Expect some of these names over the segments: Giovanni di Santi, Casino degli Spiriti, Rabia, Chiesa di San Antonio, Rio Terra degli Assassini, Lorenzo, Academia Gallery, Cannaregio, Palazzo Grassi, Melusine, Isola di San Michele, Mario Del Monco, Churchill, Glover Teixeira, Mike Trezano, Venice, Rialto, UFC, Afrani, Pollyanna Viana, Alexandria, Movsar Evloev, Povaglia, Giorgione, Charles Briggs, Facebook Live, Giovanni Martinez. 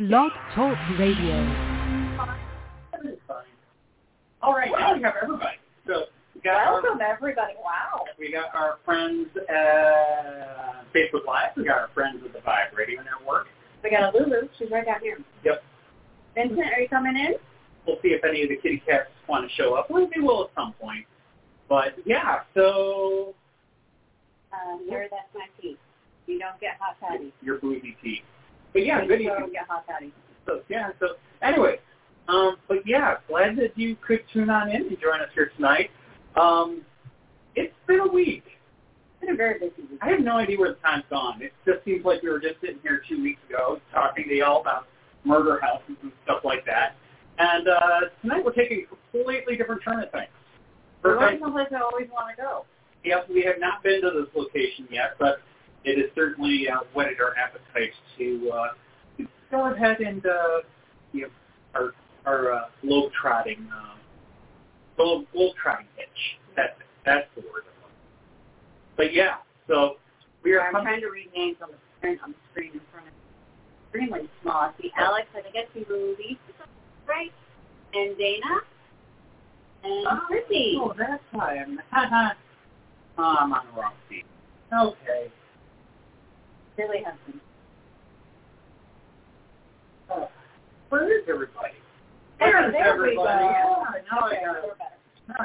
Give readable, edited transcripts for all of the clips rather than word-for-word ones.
Blog Talk Radio. All right, now we have everybody. So we got everybody. Wow. We got our friends at Facebook Live. We got our friends at the Vibe Radio Network. We got a Lulu. She's right down here. Yep. Vincent, are you coming in? We'll see if any of the kitty cats want to show up. Well, they will at some point. But, yeah, so... here, that's my tea. You don't get hot patty. Your boozy tea. But, yeah, good evening. You don't get hot patty. So, yeah, so... Anyway, but, yeah, glad that you could tune on in and join us here tonight. It's been a week. It's been a very busy week. I have no idea where the time's gone. It just seems like we were just sitting here 2 weeks ago talking to y'all about murder houses and stuff like that. And tonight we're taking a completely different turn of things. We're going to the place I always want to go. Yes, we have not been to this location yet, but it has certainly whetted our appetite to go ahead and our globe-trotting itch. That's the word. But yeah, so we are. I'm trying to read names on the screen in front of me. Extremely small. I see Alex, and I guess he released right, and Dana. And Chrissy. Oh, that's why I'm on the wrong seat. Okay. Really husband. Oh, where is everybody? Where is everybody? Oh, no,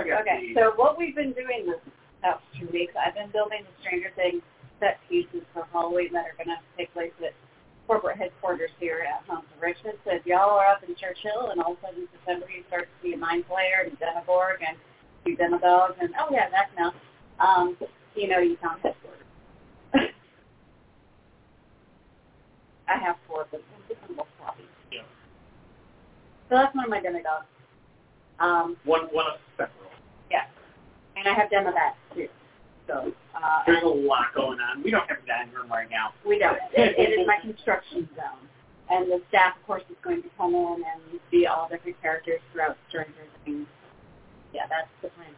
okay, okay, so what we've been doing this past 2 weeks, I've been building the Stranger Things set pieces for Halloween that are going to take place at corporate headquarters here at Homes of Richmond. So if y'all are up in Churchill and all of a sudden in December you start to see a mind flayer and Demogorgon and two demagogues and that's now. You know you found headquarters. I have four of them. It's a little sloppy. Yeah. So that's one of my demagogues. One of several. Yeah. And I have demobats too. So, there's a lot going on. We don't have a dining room right now. We don't. It is my construction zone. And the staff, of course, is going to come in and see all different characters throughout Stranger Things. Yeah, that's the plan.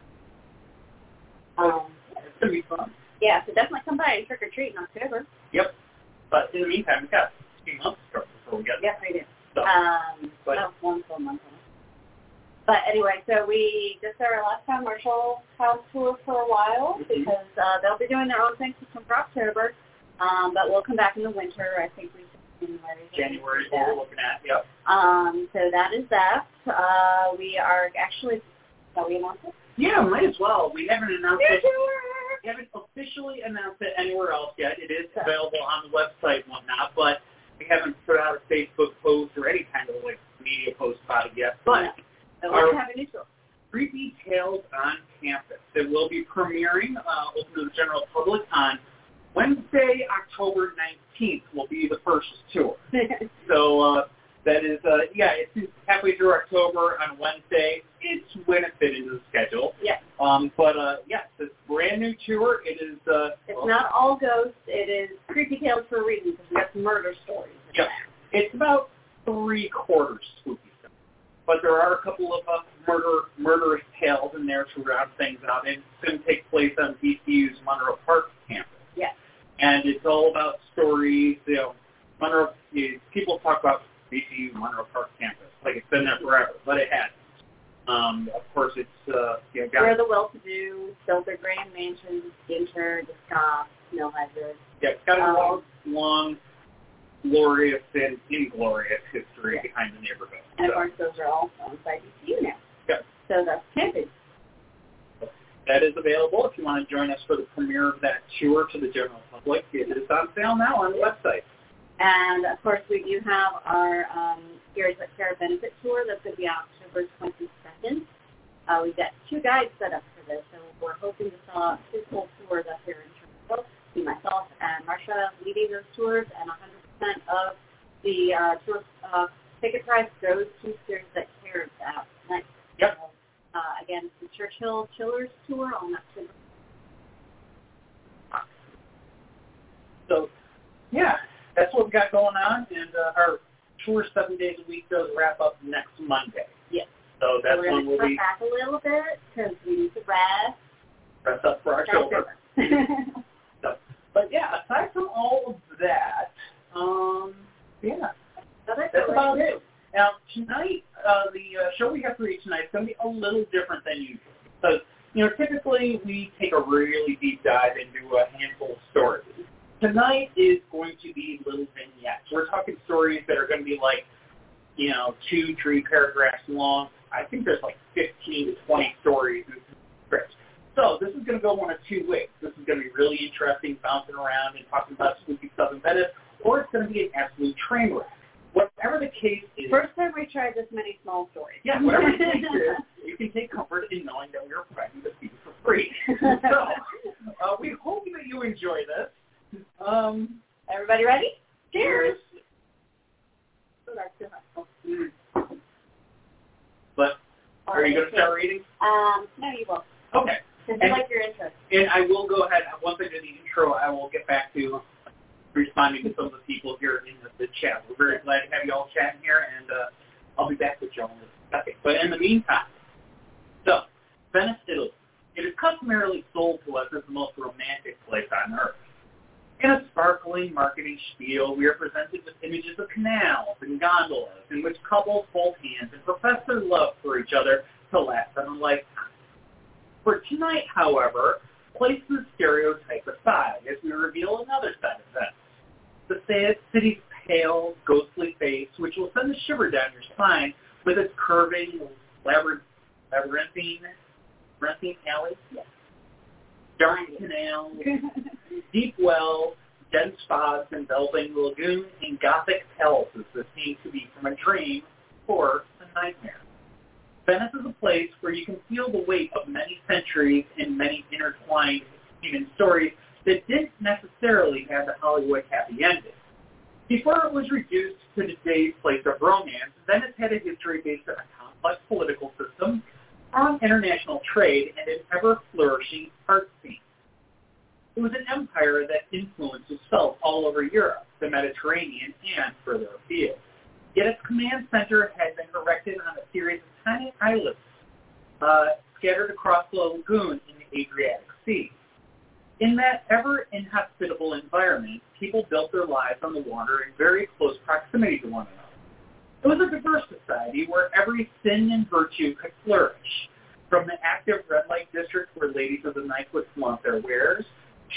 It's going to be fun. Yeah, so definitely come by and trick or treat in October. Yep. But in the meantime, we've got a few months to start before we get there. Yes, we do. So, one full month. But anyway, so we just did our last commercial house tour for a while because they'll be doing their own things for October, but we'll come back in the winter. I think we said January is what we're looking at. Yep. So that is that. We are actually. Shall we announce it? Yeah, might as well. We haven't announced it. We haven't officially announced it anywhere else yet. It is available on the website and whatnot, but we haven't put out a Facebook post or any kind of like media post about it yet. But we'll have a new show. Creepy Tales on Campus. It will be premiering open to the general public on Wednesday, October 19th will be the first tour. So that is, it's halfway through October on Wednesday. It's when it fit into the schedule. Yes. But it's a brand new tour. It is... it's not all ghosts. It is Creepy Tales for a reason because we have murder stories. Yep. That. It's about three-quarters spooky. But there are a couple of murderous tales in there to round things out. And it's going to take place on DCU's Monroe Park campus. Yes. And it's all about stories. You know, people talk about DCU Monroe Park campus like it's been there forever, but it hasn't. Of course, it's where the well-to-do built their grand mansions, enter the scoffs, no hazards. Yeah, it's got a long glorious and inglorious history behind the neighborhood. And of course, those are all owned by DCU now. Yep. So that's campus. That is available if you want to join us for the premiere of that tour to the general public. It is on sale now on the website. And of course, we do have our Series That Care benefit tour that's going to be on October 22nd. We've got two guides set up for this, so we're hoping to sell two full tours up here in Toronto. Be myself and Marcia leading those tours, and 100% of the tour ticket price goes to Series That Care next. Yep. So, again, it's the Churchill Chillers tour on October. So, yeah, that's what we've got going on, and our tour 7 days a week does wrap up next Monday. Yes. So that's when we'll be back a little bit because we need to rest. Rest up for our shoulder. So, but yeah, aside from all of that, yeah, so that's about it. Now, tonight, the show we have for you tonight is going to be a little different than usual. Because, you know, typically we take a really deep dive into a handful of stories. Tonight is going to be little vignettes. We're talking stories that are going to be like, you know, 2-3 paragraphs long. I think there's like 15 to 20 stories in this script. So this is going to go one of two ways. This is going to be really interesting, bouncing around and talking about spooky stuff embedded, or it's going to be an absolute train wreck. Whatever the case is. First time we tried this many small stories. Yeah, whatever the case is, you can take comfort in knowing that we are providing this to you for free. So we hope that you enjoy this. Everybody ready? Cheers. But are you going to start reading? No, you won't. Okay. Since you like your intro. And I will go ahead. Once I do the intro, I will get back to responding to some of the people here in the chat. We're very glad to have you all chatting here, and I'll be back with you in a second. But in the meantime, so, Venice, Italy. It is customarily sold to us as the most romantic place on earth. In a sparkling marketing spiel, we are presented with images of canals and gondolas in which couples hold hands and profess their love for each other to last them a lifetime. For tonight, however, place the stereotype aside as we reveal another side of Venice. The city's pale, ghostly face, which will send a shiver down your spine with its curving, labyrinthine alleys. Yes. Dark canals, deep wells, dense fogs, and velving lagoons, and Gothic palaces that seem to be from a dream or a nightmare. Venice is a place where you can feel the weight of many centuries and many intertwined human stories that didn't necessarily have the Hollywood happy ending. Before it was reduced to today's place of romance, Venice had a history based on a complex political system, on international trade, and an ever-flourishing art scene. It was an empire that influence was felt all over Europe, the Mediterranean, and further afield. Yet its command center had been erected on a series of tiny islets scattered across the lagoon in the Adriatic Sea. In that ever-inhospitable environment, people built their lives on the water in very close proximity to one another. It was a diverse society where every sin and virtue could flourish, from the active red light district where ladies of the night would flaunt their wares,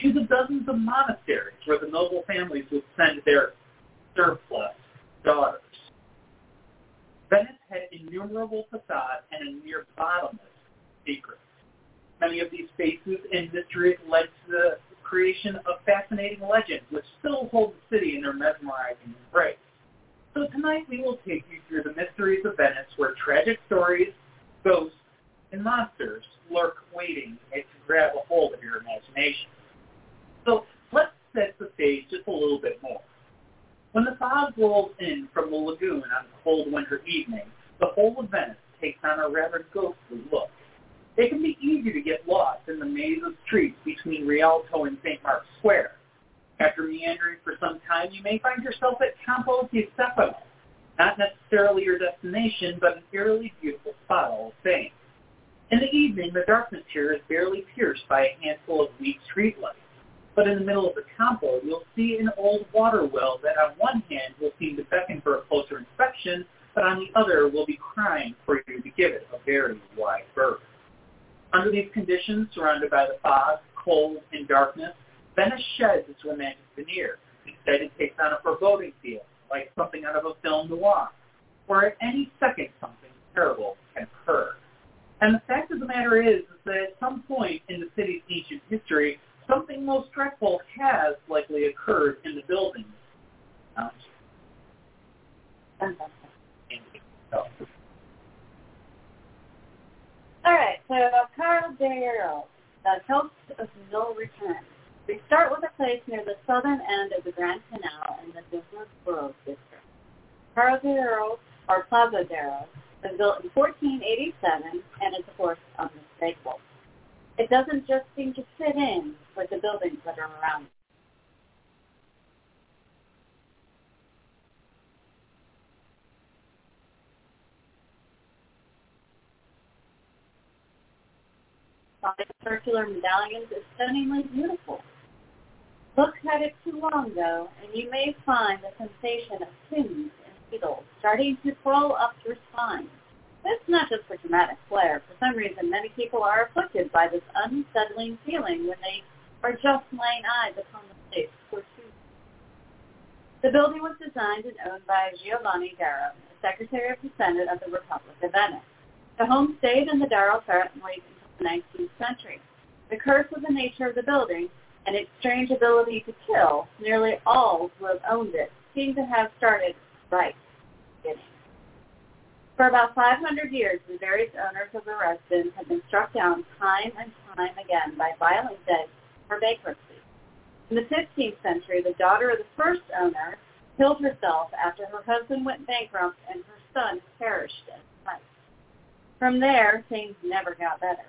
to the dozens of monasteries where the noble families would send their surplus daughters. Venice had innumerable facades and a near bottomless secret. Many of these faces and mysteries led to the creation of fascinating legends which still hold the city in their mesmerizing embrace. So tonight we will take you through the mysteries of Venice, where tragic stories, ghosts, and monsters lurk waiting to grab a hold of your imagination. So let's set the stage just a little bit more. When the fog rolls in from the lagoon on a cold winter evening, the whole of Venice takes on a rather ghostly look. It can be easy to get lost in the maze of streets between Rialto and St. Mark's Square. After meandering for some time, you may find yourself at Campo di Stefano, not necessarily your destination, but an eerily beautiful spot all the same. In the evening, the darkness here is barely pierced by a handful of weak streetlights, but in the middle of the Campo, you'll see an old water well that on one hand will seem to beckon for a closer inspection, but on the other will be crying for you to give it a very wide berth. Under these conditions, surrounded by the fog, cold, and darkness, Venice sheds its romantic veneer. Instead, it takes on a foreboding feel, like something out of a film noir, where at any second something terrible can occur. And the fact of the matter is that at some point in the city's ancient history, something most dreadful has likely occurred in the building. All right, so Ca' Dario, the hope of no return. We start with a place near the southern end of the Grand Canal in the Business Grove district. Ca' Dario, or Plaza Dario, was built in 1487 and is, of course, unmistakable. It doesn't just seem to fit in with the buildings that are around it. The circular medallions is stunningly beautiful. Look at it too long, though, and you may find the sensation of pins and needles starting to crawl up your spine. That's not just for dramatic flair. For some reason, many people are afflicted by this unsettling feeling when they are just laying eyes upon the state for two. The building was designed and owned by Giovanni Darrow, the Secretary of the Senate of the Republic of Venice. The home stayed in the Darrow family until the 19th century. The curse of the nature of the building and its strange ability to kill, nearly all who have owned it seem to have started right in it. For about 500 years, the various owners of the residence have been struck down time and time again by violent death or bankruptcy. In the 15th century, the daughter of the first owner killed herself after her husband went bankrupt and her son perished in life. From there, things never got better.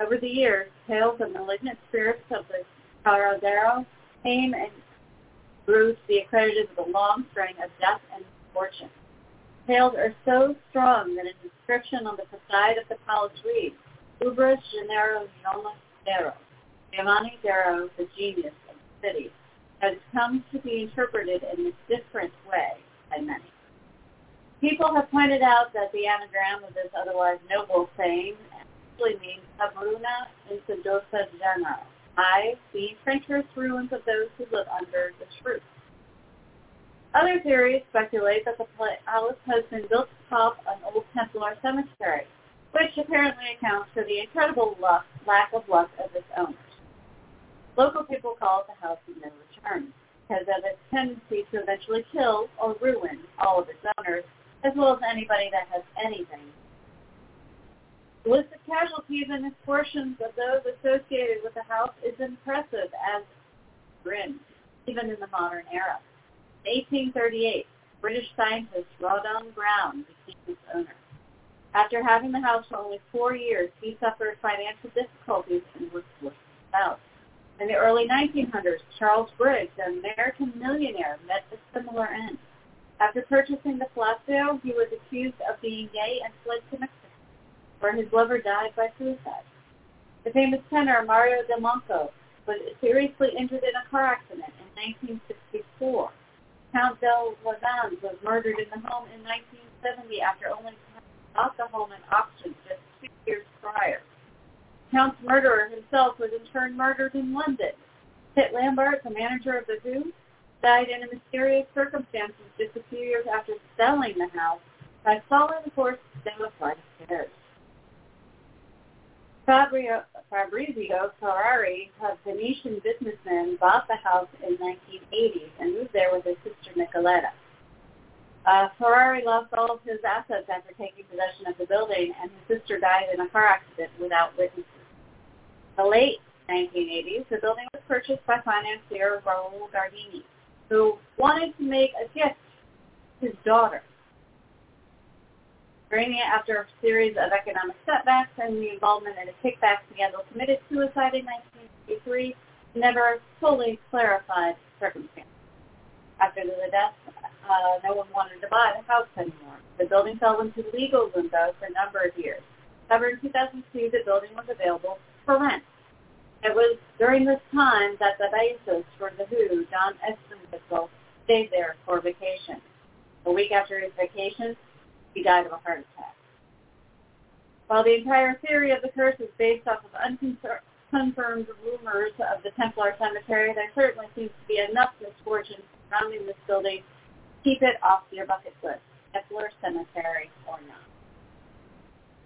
Over the years, tales of malignant spirits of the Caradero came and grew to be accredited with a long string of death and misfortune. Tales are so strong that an inscription on the facade of the palace reads, Ubris Genero Nomus Dero, Giovanni Darrow, the genius of the city, has come to be interpreted in a different way by many. People have pointed out that the anagram of this otherwise noble saying actually means Cabruna Insidosa Genero, I, the treacherous ruins of those who live under the truth. Other theories speculate that the palace has been built atop an old temple or cemetery, which apparently accounts for the incredible lack of luck of its owners. Local people call it the house of no return, because of its tendency to eventually kill or ruin all of its owners, as well as anybody that has anything. The list of casualties and misfortunes of those associated with the house is impressive as grim, even in the modern era. In 1838, British scientist Rawdon Brown became its owner. After having the house for only 4 years, he suffered financial difficulties and was forced out. In the early 1900s, Charles Briggs, an American millionaire, met a similar end. After purchasing the Palazzo, he was accused of being gay and fled to Mexico, where his lover died by suicide. The famous tenor Mario Del Monco was seriously injured in a car accident in 1964. Count Del Wazan was murdered in the home in 1970 after only bought the home in auction just 2 years prior. Count's murderer himself was in turn murdered in London. Pitt Lambert, the manager of the zoo, died in a mysterious circumstance just a few years after selling the house by following the horse down a flight of stairs. Fabrizio Ferrari, a Venetian businessman, bought the house in the 1980s and moved there with his sister Nicoletta. Ferrari lost all of his assets after taking possession of the building, and his sister died in a car accident without witnesses. In the late 1980s, the building was purchased by financier Raul Gardini, who wanted to make a gift to his daughter. After a series of economic setbacks and the involvement in a kickback scandal, committed suicide in 1983, never fully clarified circumstances. After the death, no one wanted to buy the house anymore. The building fell into legal limbo for a number of years. However, in 2002, the building was available for rent. It was during this time that the bassist for The Who, John Entwistle, stayed there for vacation. A week after his vacation, he died of a heart attack. While the entire theory of the curse is based off of unconfirmed rumors of the Templar Cemetery, there certainly seems to be enough misfortune surrounding this building to keep it off your bucket list, Templar Cemetery or not.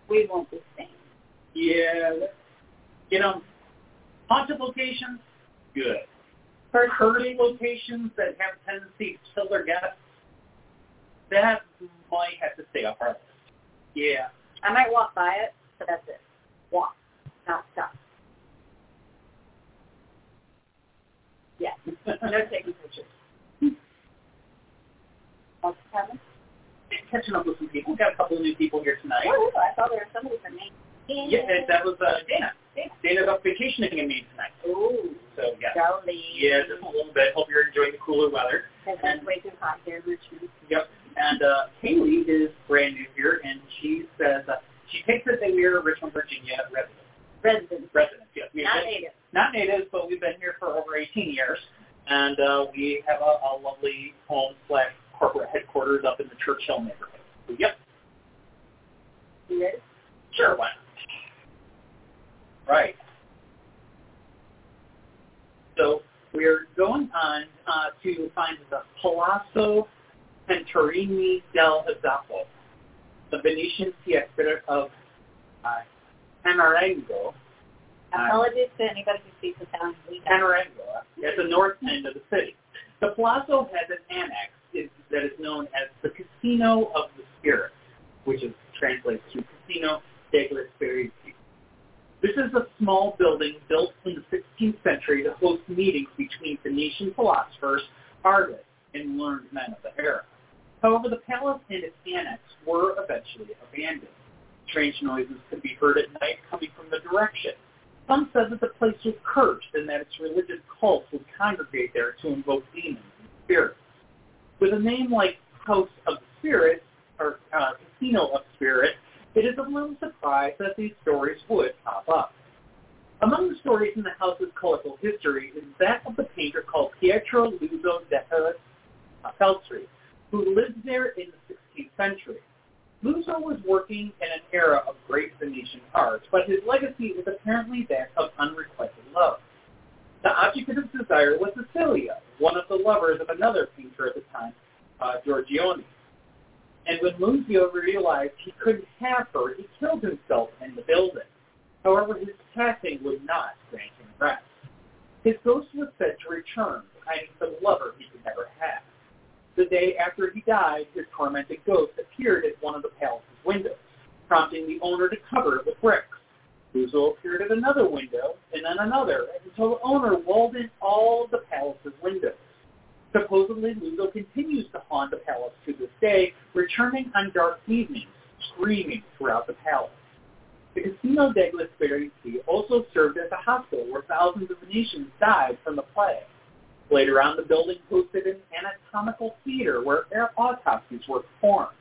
We won't be staying. Yeah, you know, haunted locations, good. Cursed locations that have a tendency to kill their guests, that might have to stay off our list. Yeah. I might walk by it, but that's it. Walk, not stop. Yeah. No taking pictures. What's happening? Catching up with some people. We've got a couple of new people here tonight. Oh, I saw there was somebody from Maine. Yeah, that was Dana. Dana's up vacationing in Maine tonight. Ooh. So, yeah. Jolly. Yeah, just a little bit. Hope you're enjoying the cooler weather. It's way too hot here in Richmond. Yep. And Haley is brand new here, and she says she takes us a year Richmond, Virginia resident. Resident, yes. Not natives, but we've been here for over 18 years, and we have a lovely home slash corporate headquarters up in the Churchill neighborhood. So, yep. You ready? Sure, why not? Right. So we're going on to find the Palazzo Torini del Adopo, the Venetian theater of Cannaregio. Apologies to anybody who speaks Italian. Cannaregio, at the north end of the city. The Palazzo has an annex that is known as the Casino of the Spirits, which is translates to Casino degli Spiriti. This is a small building built in the 16th century to host meetings between Venetian philosophers, artists, and learned men of the era. However, the palace and its annex were eventually abandoned. Strange noises could be heard at night coming from the direction. Some said that the place was cursed and that its religious cults would congregate there to invoke demons and spirits. With a name like House of the Spirits, or Casino of Spirit, it is a little surprise that these stories would pop up. Among the stories in the house's colorful history is that of the painter called Pietro Luzzo da Feltre, who lived there in the 16th century. Luzzo was working in an era of great Venetian art, but his legacy is apparently that of unrequited love. The object of his desire was Cecilia, one of the lovers of another painter at the time, Giorgione. And when Luzio realized he couldn't have her, he killed himself in the building. However, his passing would not grant him rest. His ghost was said to return, hiding for the lover he could never have. The day after he died, his tormented ghost appeared at one of the palace's windows, prompting the owner to cover it with bricks. Luzio appeared at another window, and then another, until the owner walled in all of the palace's windows. Supposedly, Luzzo continues to haunt the palace to this day, returning on dark evenings, screaming throughout the palace. The Casino degli Spiriti also served as a hospital where thousands of Venetians died from the plague. Later on, the building hosted an anatomical theater where autopsies were performed.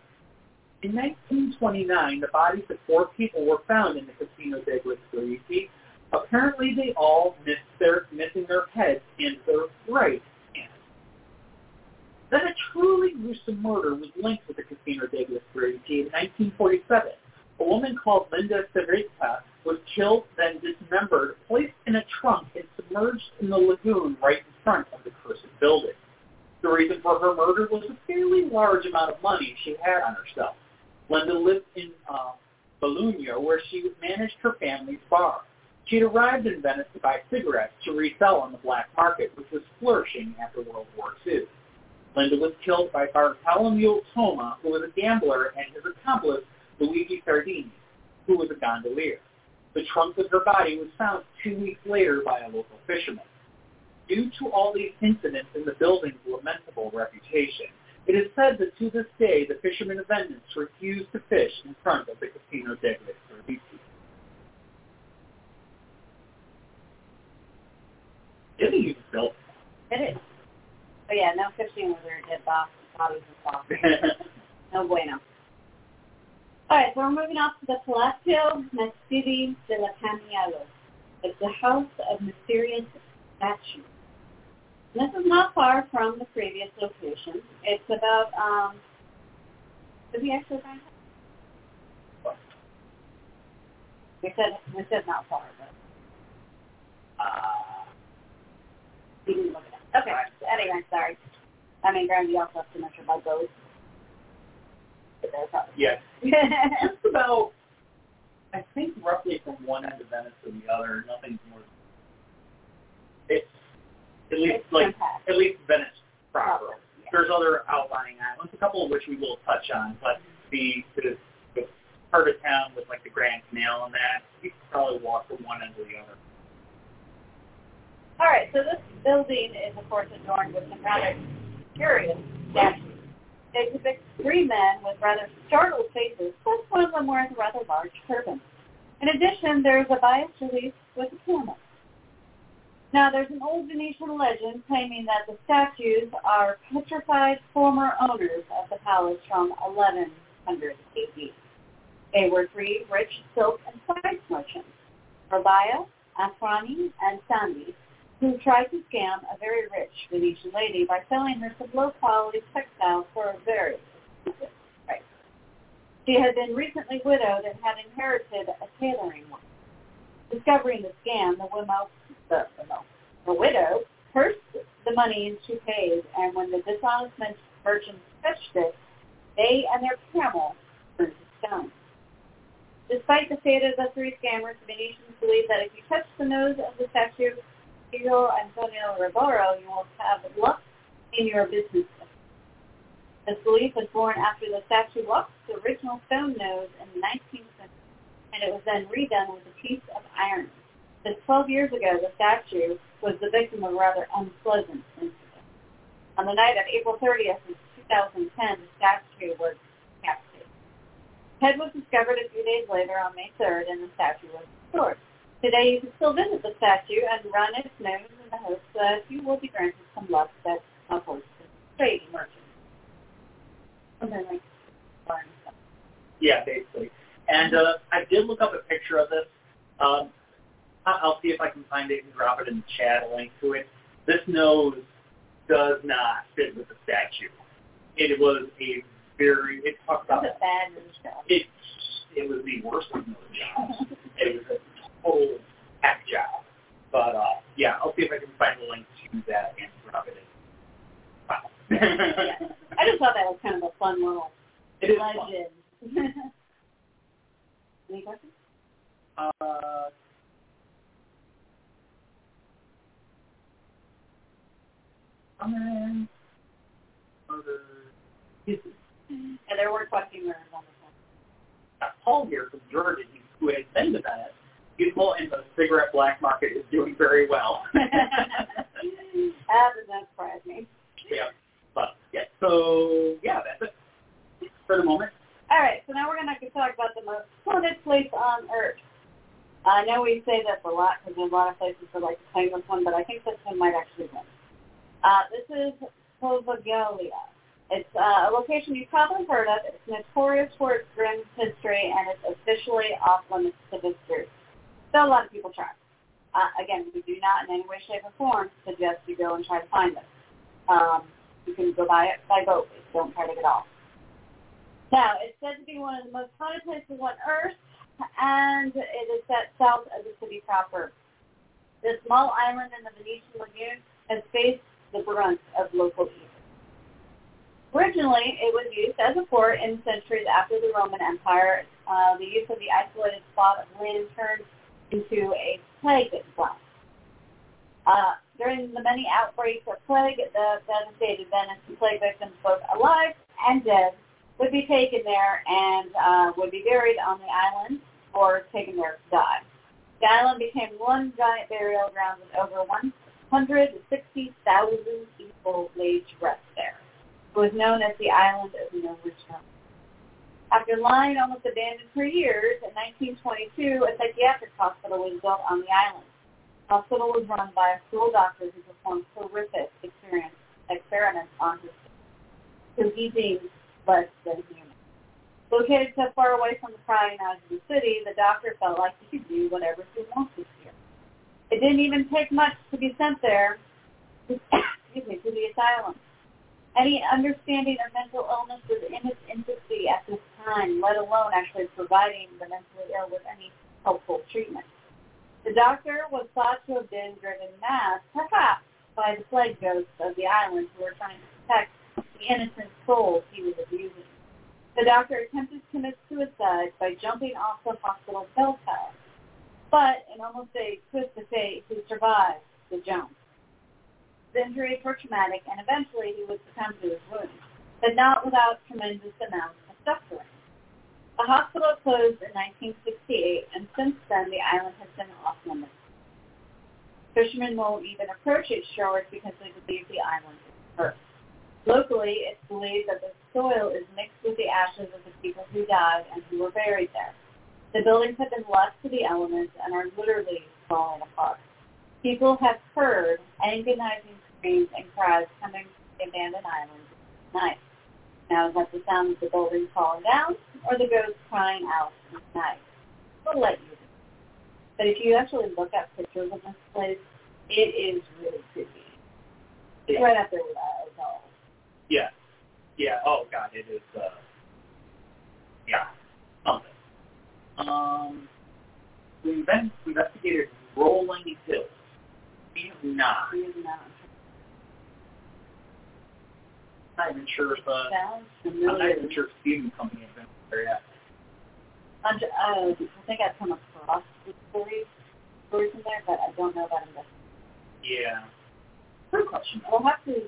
In 1929, the bodies of 4 people were found in the Casino degli Spiriti. Apparently, they all missing their heads and their right. Then a truly gruesome murder was linked with the Casino degli Spiriti in 1947. A woman called Linda Ceretta was killed, then dismembered, placed in a trunk, and submerged in the lagoon right in front of the cursed building. The reason for her murder was a fairly large amount of money she had on herself. Linda lived in Bologna, where she managed her family's bar. She had arrived in Venice to buy cigarettes to resell on the black market, which was flourishing after World War II. Linda was killed by Bartolomeo Toma, who was a gambler, and his accomplice, Luigi Sardini, who was a gondolier. The trunk of her body was found 2 weeks later by a local fisherman. Due to all these incidents in the building's lamentable reputation, it is said that to this day the fishermen of Venice refuse to fish in front of the Casino degli Spiriti. It's a huge building. It is. Oh yeah, no fishing with her dead bodies and sauce. No bueno. All right, so we're moving on to the Palazzo Nesti de la Camello. It's the house of mysterious statues. This is not far from the previous location. It's about did we actually find it? We said not far, but we didn't look it up. Okay, anyway, sorry. I mean, Grandy also has to measure my bows. Yes. Just about, I think, roughly from one end of Venice to the other, nothing more. It's at least it's like compact. At least Venice proper. Oh, yeah. There's other outlying islands, a couple of which we will touch on, but the part of town with like the Grand Canal and that, you can probably walk from one end to the other. All right, so this building is, of course, adorned with some rather curious statues. It depicts 3 men with rather startled faces, plus one of them wears a rather large turban. In addition, there is a bas relief with a camel. Now, there's an old Venetian legend claiming that the statues are petrified former owners of the palace from 1100 AD. They were 3 rich silk and spice merchants, Rabia, Afrani, and Sami, who tried to scam a very rich Venetian lady by selling her some low-quality textiles for a very expensive price. She had been recently widowed and had inherited a tailoring one. Discovering the scam, the widow cursed the money she paid, and when the dishonest merchants fetched it, they and their camel turned to stone. Despite the fate of the three scammers, Venetians believe that if you touch the nose of the statue of Pedro Antonio Ribero, you will have luck in your business. This belief was born after the statue lost the original stone nose in the 19th century, and it was then redone with a piece of iron. Just 12 years ago, the statue was the victim of a rather unpleasant incident. On the night of April 30th, 2010, the statue was captured. Ted was discovered a few days later on May 3rd, and the statue was restored. Today, you can still visit the statue and run its nose in the hopes that you will be granted some luck that upholds the trade merchant. Something like that. Yeah, basically. And I did look up a picture of this. I'll see if I can find it and drop it in the chat, a link to it. This nose does not fit with the statue. It was a very, it talked about it. It was the worst of nose jobs. It was a total hack job. But, yeah, I'll see if I can find a link to that and drop it in. Wow. Yeah. I just thought that was kind of a fun little legend. Any questions? And there were questions on the phone. Got Paul here from Georgia, who has been to Venice. Beautiful, and the cigarette black market is doing very well. That does not surprise me. Yeah, but yeah, so yeah, that's it for the moment. All right, so now we're going to talk about the most haunted place on Earth. I know we say this a lot because there's a lot of places that like to claim this one, but I think this one might actually win. This is Povaglia. It's a location you've probably heard of. It's notorious for its grim history, and it's officially off-limits to visitors. So a lot of people try. Again, we do not in any way, shape, or form suggest you go and try to find this. You can go by boat. Don't try to get off. Now, it's said to be one of the most haunted places on Earth, and it is set south of the city proper. This small island in the Venetian lagoon has faced the brunt of local evil. Originally, it was used as a port in centuries after the Roman Empire. The use of the isolated spot of land turned into a plague blast. During the many outbreaks of plague that devastated Venice, the plague victims, both alive and dead, would be taken there and would be buried on the island or taken there to die. The island became one giant burial ground with over 160,000 people laid to rest there. It was known as the Island of No Return. After lying almost abandoned for years, in 1922, a psychiatric hospital was built on the island. The hospital was run by a school doctor who performed horrific experiments on his who he deemed less than human. Located so far away from the prying eyes of the city, the doctor felt like he could do whatever he wanted here. It didn't even take much to be sent there to the asylum. Any understanding of mental illness was in its infancy at this time, let alone actually providing the mentally ill with any helpful treatment. The doctor was thought to have been driven mad, perhaps, by the plague ghosts of the island who were trying to protect the innocent souls he was abusing. The doctor attempted to commit suicide by jumping off the hospital bell tower. But, in almost a twist of fate, he survived the jump. The injuries were traumatic, and eventually he would succumb to his wounds, but not without tremendous amounts of suffering. The hospital closed in 1968, and since then the island has been off-limits. Fishermen won't even approach its shores because they believe the island is cursed. Locally, it's believed that the soil is mixed with the ashes of the people who died and who were buried there. The buildings have been left to the elements and are literally falling apart. People have heard agonizing screams and cries coming from the abandoned island at night. Now, is that the sound of the building falling down or the ghost crying out at night? We'll let you know. But if you actually look up pictures of this place, It is really creepy. Yeah. Right after that, it's all. Yeah. Yeah. Oh, God, it is, yeah, something. The investigators roll any pills. We have not. I'm not even sure if Steven Company has been there yet. I think I've come across the stories in there, but I don't know about investigation. Yeah. Good question. We'll have to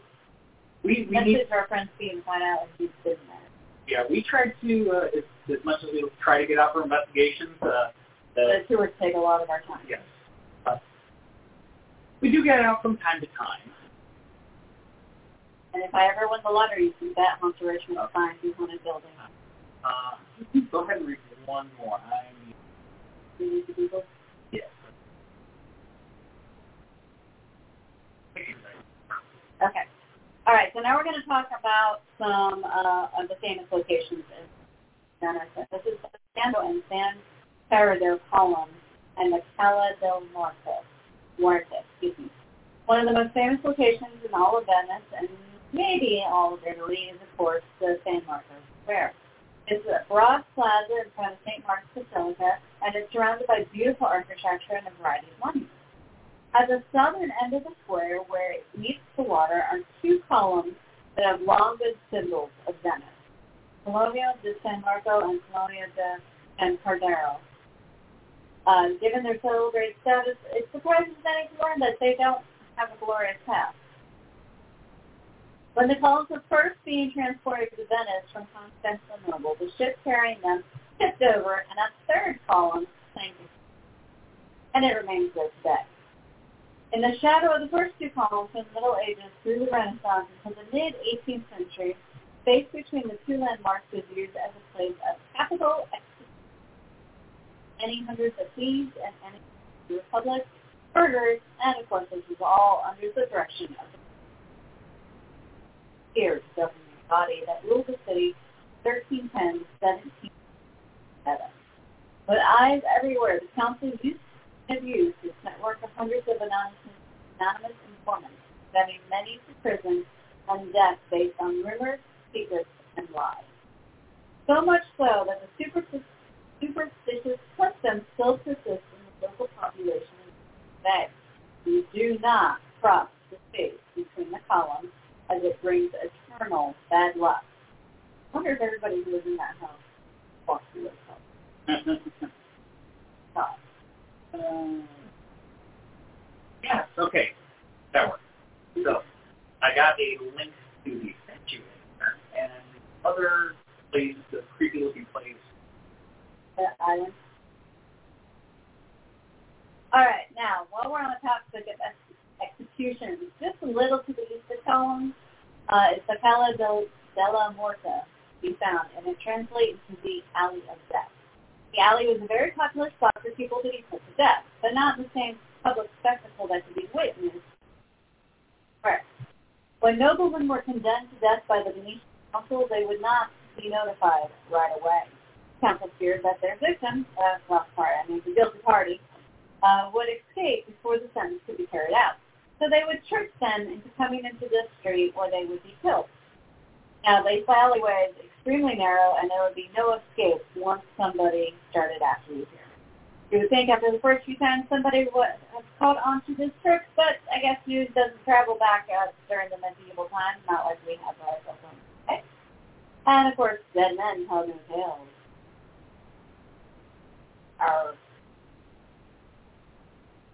message our friend Steve and find out if he's been there. Yeah, we tried to, as much as we try to get out for investigations. The tours take a lot of our time. Yes. But we do get out from time to time. And if I ever win the lottery, you that haunts Richmond will find who's on his building. Go ahead and read one more. Do you need to Google? Yes. Okay. All right, so now we're going to talk about some of the famous locations. This is the Sando and San Parador Column and the Cala del Muerte, excuse me. One of the most famous locations in all of Venice and maybe all of Italy is, of course, the San Marcos Square. It's a broad plaza in front of St. Mark's Basilica, and it's surrounded by beautiful architecture and a variety of monuments. At the southern end of the square, where it meets the water, are two columns that have long been symbols of Venice, Colonna di San Marco and Colonna di San Cardero. Given their celebrated status, it surprises many to learn that they don't have a glorious past. When the columns were first being transported to Venice from Constantinople, the ship carrying them tipped over, and a third column sank, and it remains there today. In the shadow of the first two columns from the Middle Ages through the Renaissance until the mid-18th century, space between the two landmarks was used as a place of capital execution. Any hundreds of thieves and any republic, murders, and of course this was all under the direction of the fierce governing body that ruled the city 1310 to 1707. With eyes everywhere, the council used abused its network of hundreds of anonymous informants, sending many to prison and death based on rumors, secrets, and lies. So much so that the superstitious custom still persists in the local population today. You do not cross the space between the columns, as it brings eternal bad luck. I wonder if everybody who lives in that house walks through that house. Yes, okay. That works. So, I got a link to the statue and other place, the creepy looking place. The island. Alright, now, while we're on the topic of executions, just a little to the east of column, it's the Cala della Morta we found, and it translates to the Alley of Death. The alley was a very popular spot for people to be put to death, but not the same public spectacle that could be witnessed. First, when noblemen were condemned to death by the Venetian council, they would not be notified right away. The council feared that their victims, the guilty party, would escape before the sentence could be carried out. So they would trick them into coming into this street or they would be killed. Now, these alleyways extremely narrow, and there would be no escape once somebody started after you. You would think after the first few times somebody would have caught on to this trick, but I guess news doesn't travel back during the medieval times, not like we have our cell phones today. And, of course, dead men tell no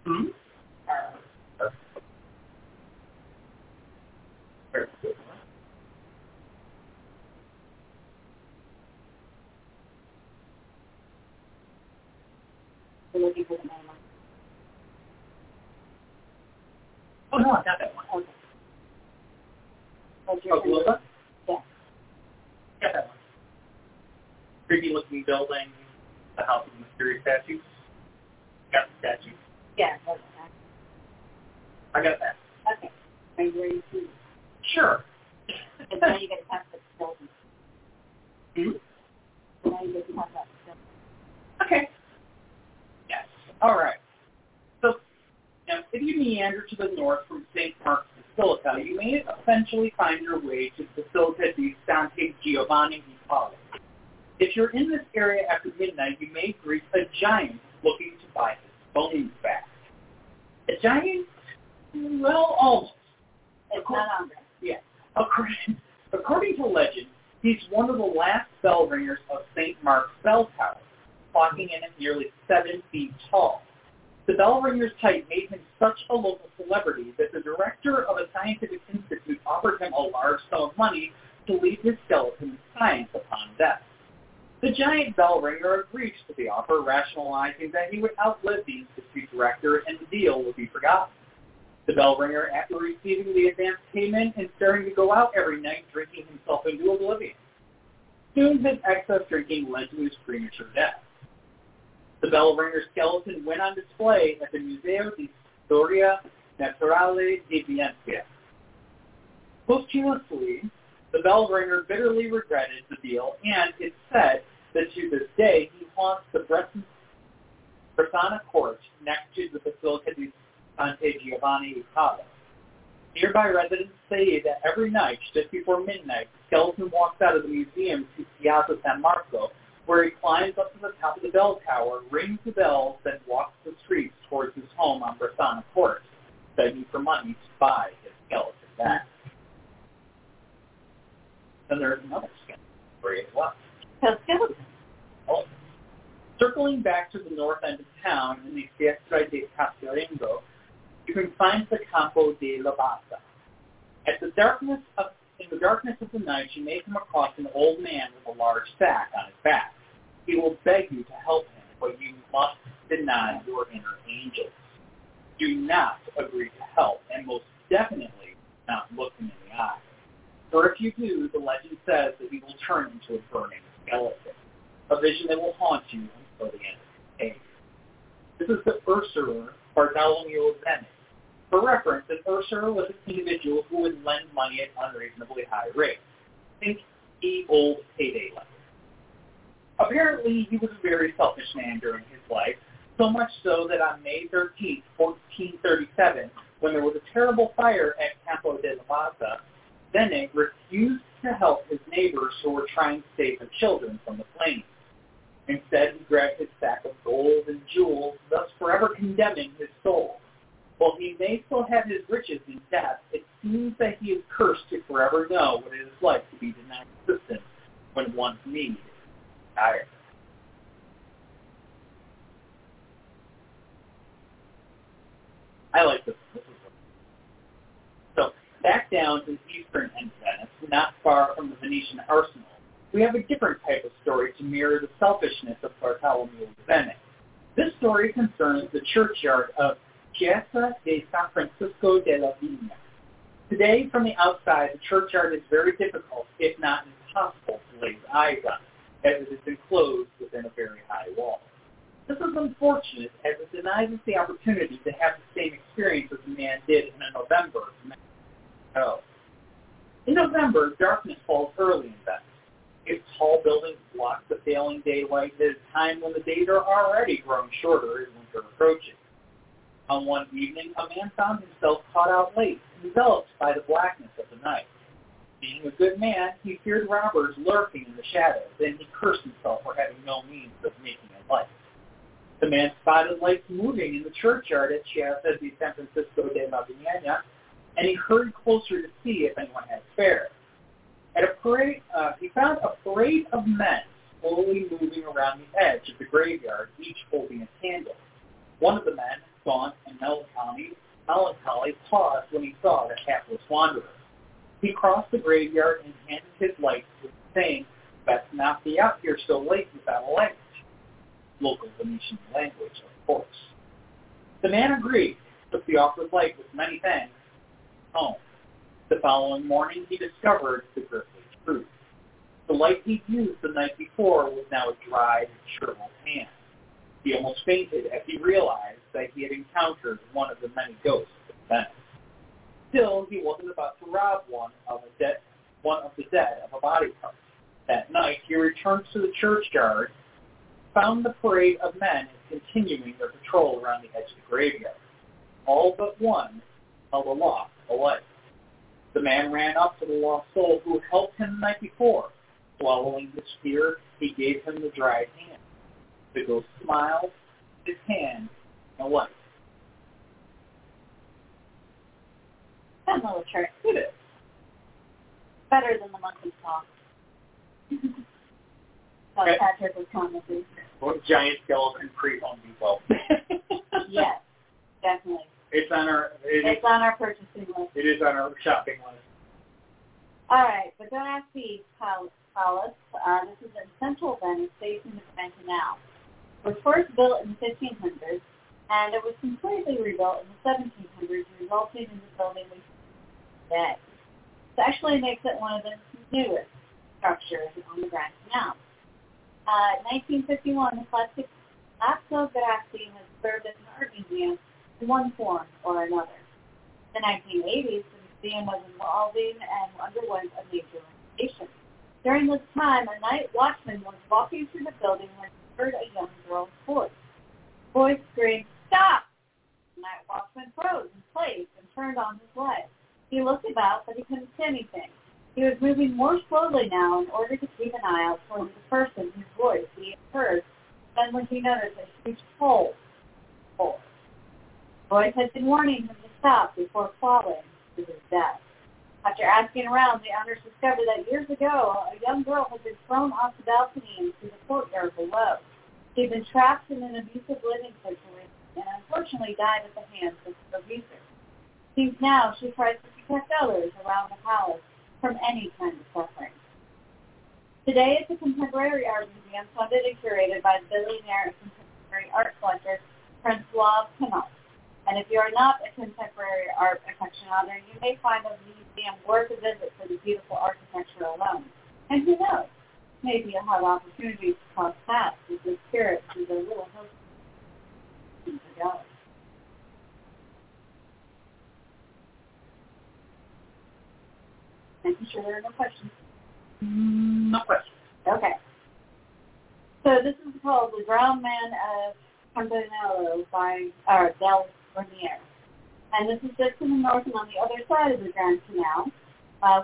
tales. Looking for the name on. Oh, no, I got that one. Okay. Global? Yeah. Got that one. Creepy-looking building, the house of mysterious statues. Got the statue. Yeah, that's that. I got that. Okay. Are you ready to? Sure. And now you get to talk about the building. Hmm? Now you get to talk about the building. Okay. All right. So, now, if you need meander to the north from St. Mark's Basilica, you may eventually find your way to the Basilica di Santi Giovanni e Paolo. If you're in this area after midnight, you may greet a giant looking to buy his bones back. A giant? Well, almost. According to legend, he's one of the last bell ringers of St. Mark's Bell Tower, clocking in at nearly 7 feet tall. The bell ringer's type made him such a local celebrity that the director of a scientific institute offered him a large sum of money to lead his skeleton in science upon death. The giant bell ringer agreed to the offer, rationalizing that he would outlive the institute director and the deal would be forgotten. The bell ringer, after receiving the advance payment and starting to go out every night, drinking himself into oblivion. Soon his excess drinking led to his premature death. The bell ringer's skeleton went on display at the Museo di Storia Naturale di Vienna. Posthumously, the bell ringer bitterly regretted the deal, and it's said that to this day he haunts the Bressan Court next to the Basilica di Sante Giovanni e Paolo. Nearby residents say that every night, just before midnight, the skeleton walks out of the museum to Piazza San Marco, where he climbs up to the top of the bell tower, rings the bells, then walks the streets towards his home on Bressan Court, begging for money to buy his skeleton back. Then there's another skeleton story as well. A skeleton? Oh. Circling back to the north end of town in the Fiestra de Castilengo, you can find the Campo de la Bassa. In the darkness of the night, you may come across an old man with a large sack on his back. He will beg you to help him, but you must deny your inner angels. Do not agree to help, and most definitely not look him in the eye. For if you do, the legend says that he will turn into a burning skeleton, a vision that will haunt you until the end of the day. This is the usurer Bartolomeo Zenon. For reference, an usurer was an individual who would lend money at unreasonably high rates. Think the old payday lender. Apparently, he was a very selfish man during his life, so much so that on May 13, 1437, when there was a terrible fire at Campo de la Maza, Zenon refused to help his neighbors who were trying to save their children from the flames. Instead, he grabbed his sack of gold and jewels, thus forever condemning his soul. While he may still have his riches in death, it seems that he is cursed to forever know what it is like to be denied assistance when one's need is dire. I like this. So, back down to the eastern end of Venice, not far from the Venetian arsenal, we have a different type of story to mirror the selfishness of Bartolomeo Zenon. This story concerns the churchyard of Chiesa di San Francisco della Vigna. Today, from the outside, the churchyard is very difficult, if not impossible, to lay eyes on, as it is enclosed within a very high wall. This is unfortunate, as it denies us the opportunity to have the same experience as the man did in November. In November, darkness falls early in Venice. Its tall buildings block the failing daylight at a time when the days are already growing shorter as winter approaches. On one evening, a man found himself caught out late, enveloped by the blackness of the night. Being a good man, he feared robbers lurking in the shadows, and he cursed himself for having no means of making a light. The man spotted lights moving in the churchyard at Chiesa di San Francisco della Vigna, and he hurried closer to see if anyone had fared. At a parade, he found a parade of men slowly moving around the edge of the graveyard, each holding a candle. One of the men, gaunt and melancholy, paused when he saw the hapless wanderer. He crossed the graveyard and handed his light to him, saying, "Best not be out here so late without a light." Local Venetian language, of course. The man agreed, took the offered light with many thanks, home. The following morning, he discovered the grisly truth. The light he'd used the night before was now a dried, shriveled hand. He almost fainted as he realized that he had encountered one of the many ghosts of Venice. Still, he wasn't about to rob one of the dead of a body part. That night, he returned to the churchyard, found the parade of men continuing their patrol around the edge of the graveyard. all but one held aloft away. The man ran up to the lost soul who had helped him the night before. Swallowing the spear, he gave him the dried hand. The ghost smiled, his hand, and went. That little trick. It is. Better than the monkey's paw. Well, okay. Patrick was promising. Or giant skeleton pre Home Depot. Yes, definitely. It's on our purchasing list. It is on our shopping list. All right, but don't ask me, Palace. This is in central Venice, facing the Grand Canal. It was first built in the 1500s, and it was completely rebuilt in the 1700s, resulting in the building we see today. This actually makes it one of the newest structures on the Grand Canal. 1951, the classic Palazzo Grassi has served as an art museum in one form or another. In the 1980s, the museum was evolving and underwent a major renovation. During this time, a night watchman was walking through the building when he heard a young girl's voice. The boy screamed, "Stop!" The night watchman froze in place and turned on his light. He looked about, but he couldn't see anything. He was moving more slowly now in order to keep an eye out for the person whose voice he had heard. Then when he noticed a huge hole. The voice had been warning him to stop before falling to his death. After asking around, the owners discovered that years ago, a young girl had been thrown off the balcony into the courtyard below. She had been trapped in an abusive living situation and unfortunately died at the hands of her abuser. Seems now she tries to protect others around the palace from any kind of suffering. Today, it's a contemporary art museum funded and curated by billionaire and contemporary art collector François Pinault. And if you are not a contemporary art aficionado, you may find the museum worth a visit for the beautiful architecture alone. And who knows, maybe you'll have opportunities to cross paths with the spirits through their little hosts. Making sure there are no questions. No questions. Okay. So this is called The Ground Man of Campanello by Del Renier. And this is just to the north and on the other side of the Grand Canal.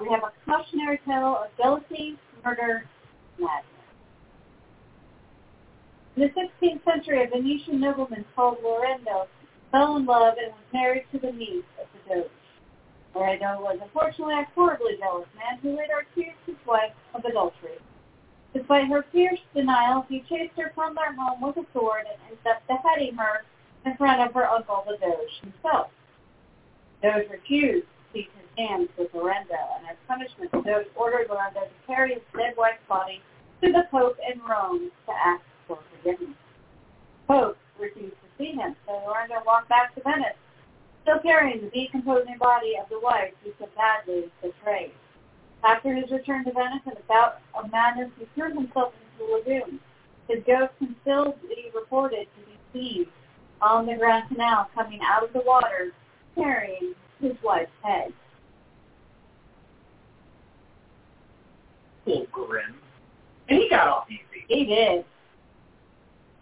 We have a cautionary tale of jealousy, murder, madness. In the 16th century, a Venetian nobleman called Lorenzo fell in love and was married to the niece of the Doge. Oreo was unfortunately a horribly jealous man who later accused his wife of adultery. Despite her fierce denial, he chased her from their home with a sword and ended up beheading her in front of her uncle, the Doge himself. The Doge refused to seek his hands with Lorenzo, and as punishment, the Doge ordered Lorenzo to carry his dead wife's body to the Pope in Rome to ask for forgiveness. The Pope refused to see him, so Lorenzo walked back to Venice, still carrying the decomposing body of the wife he so badly betrayed. After his return to Venice and the bout of madness, he threw himself into the lagoon. His ghost can still be reported to be seen on the Grand Canal coming out of the water, carrying his wife's head. Little grim. And he got off easy. He did.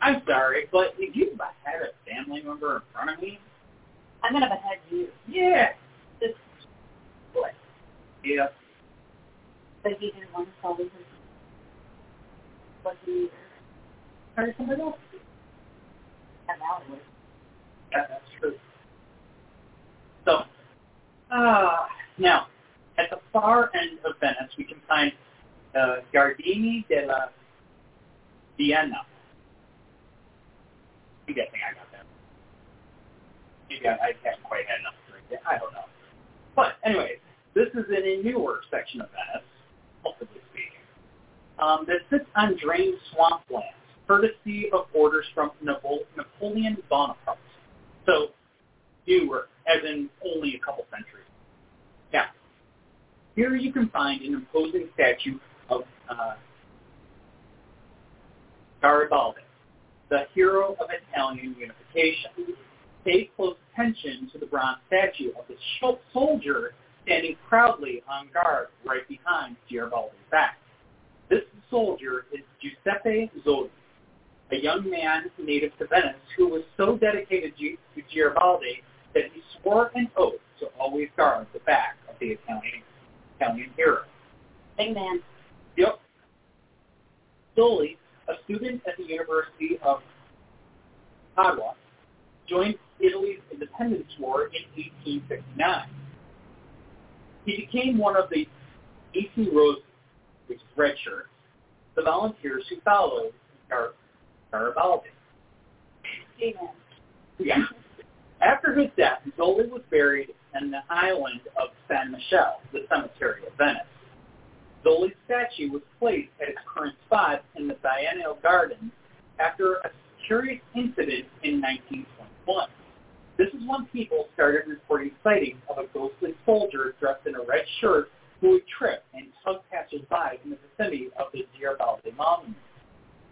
I'm sorry, but if you had a family member in front of me, I'm going to behead you. Yeah. Just what? Yeah. But he didn't want to call his wasn't either. Somebody else? And now it was. Yeah, that's true. So, now, at the far end of Venice, we can find Garibaldi della Vienna. I'm guessing I got that. Maybe I haven't quite had enough to drink yet. I don't know. But anyways, this is in a newer section of Venice, relatively speaking, that sits on drained swamplands, courtesy of orders from Napoleon Bonaparte. So, newer, as in only a couple centuries. Now, here you can find an imposing statue of Garibaldi, the hero of Italian unification. Pay close attention to the bronze statue of the soldier standing proudly on guard right behind Garibaldi's back. This soldier is Giuseppe Zolli, a young man native to Venice who was so dedicated to Garibaldi that he swore an oath to always guard the back of the Italian hero. Amen. Yep. Zolli, a student at the University of Padua, joined Italy's independence war in 1859. He became one of the 18 Roses, which is red shirts, the volunteers who followed Garibaldi. Amen. Yeah. After his death, Zolli was buried in the island of San Michele, the cemetery of Venice. Zolli's statue was placed at its current spot in the Biennial Garden after a curious incident in 1921. This is when people started reporting sightings of a ghostly soldier dressed in a red shirt who would trip and tug passers-by in the vicinity of the Garibaldi monument.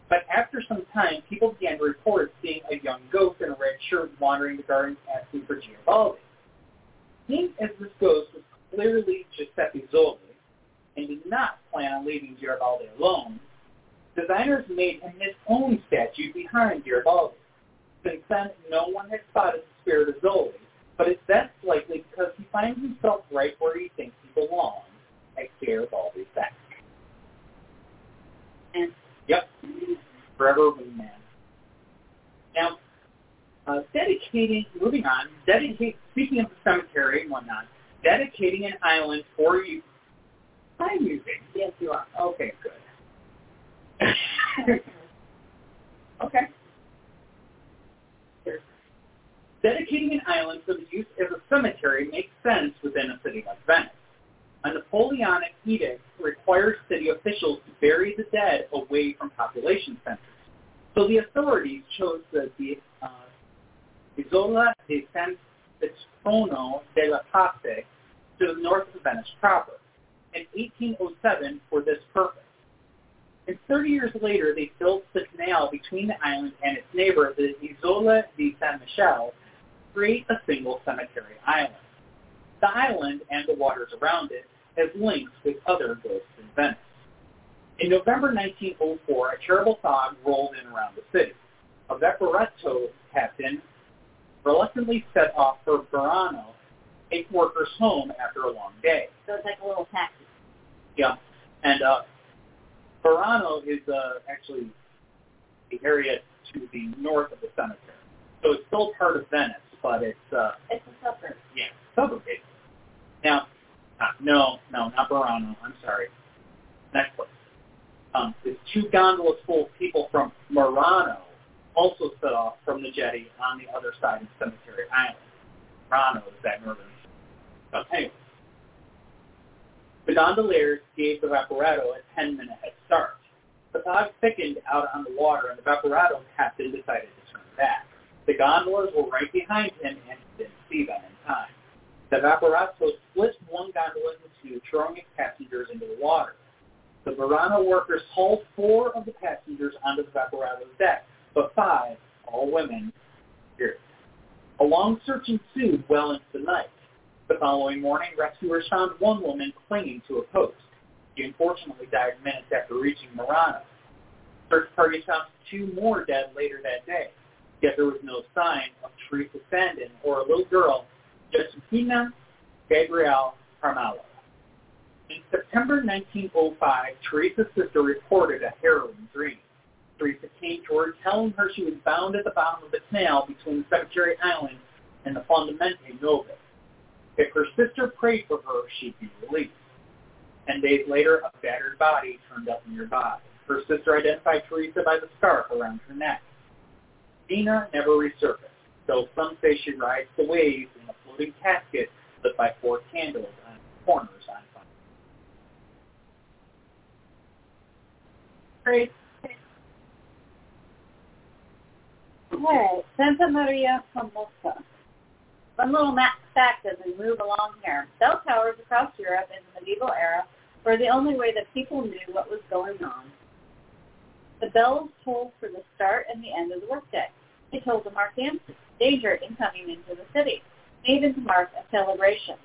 But after some time, people began to report seeing a young ghost in a red shirt wandering the garden asking for Garibaldi. Seen as this ghost was clearly Giuseppe Zolli, and did not plan on leaving Garibaldi alone, designers made him his own statue behind Garibaldi. Since then, no one has spotted the spirit of Zolli, but it's best likely because he finds himself right where he thinks he belongs, at Garibaldi's back. And yep, forever wingman. Now, speaking of the cemetery and whatnot, dedicating an island for you. I'm music. Yes, you are. Okay, good. Okay. Sure. Dedicating an island for the use as a cemetery makes sense within a city like Venice. A Napoleonic edict requires city officials to bury the dead away from population centers. So the authorities chose the Isola di San Petronio della Pace to the north of Venice proper in 1807 for this purpose. And 30 years later, they built the canal between the island and its neighbor, the Isola di San Michele, to create a single cemetery island. The island and the waters around it has links with other ghosts in Venice. In November 1904, a terrible fog rolled in around the city. A vaporetto captain reluctantly set off for Burano, a worker's home after a long day. So it's like a little taxi. Yeah. And Burano is actually the area to the north of the cemetery. So it's still part of Venice, but it's a suburb. Yeah, suburb. Now, no, not Burano. I'm sorry. Next place. There's two gondolas full of people from Murano also set off from the jetty on the other side of Cemetery Island. Murano is that northern. But anyway, the gondoliers gave the vaporetto a 10-minute head start. The fog thickened out on the water, and the vaporetto captain decided to turn back. The gondolas were right behind him, and he didn't see them in time. The vaporetto split one gondola in two, throwing its passengers into the water. The Burano workers hauled 4 of the passengers onto the vaporetto's deck, but 5, all women, disappeared. A long search ensued well into the night. The following morning, rescuers found one woman clinging to a post. She unfortunately died minutes after reaching Murano. Search parties found 2 more dead later that day, yet there was no sign of Teresa Sandin or a little girl, Josefina Gabriel Carmelo. In September 1905, Teresa's sister reported a harrowing dream. Teresa came to her, telling her she was bound at the bottom of the canal between Cemetery Island and the Fondamente Nove. If her sister prayed for her, she'd be released. 10 days later, a battered body turned up nearby. Her sister identified Teresa by the scarf around her neck. Dina never resurfaced, though some say she rides the waves in a floating casket lit by 4 candles on corners on fire. Great. Okay, Santa Maria Formosa. One little fact as we move along here. Bell towers across Europe in the medieval era were the only way that people knew what was going on. The bells tolled for the start and the end of the workday. They told to mark danger incoming into the city, and even to mark a celebration.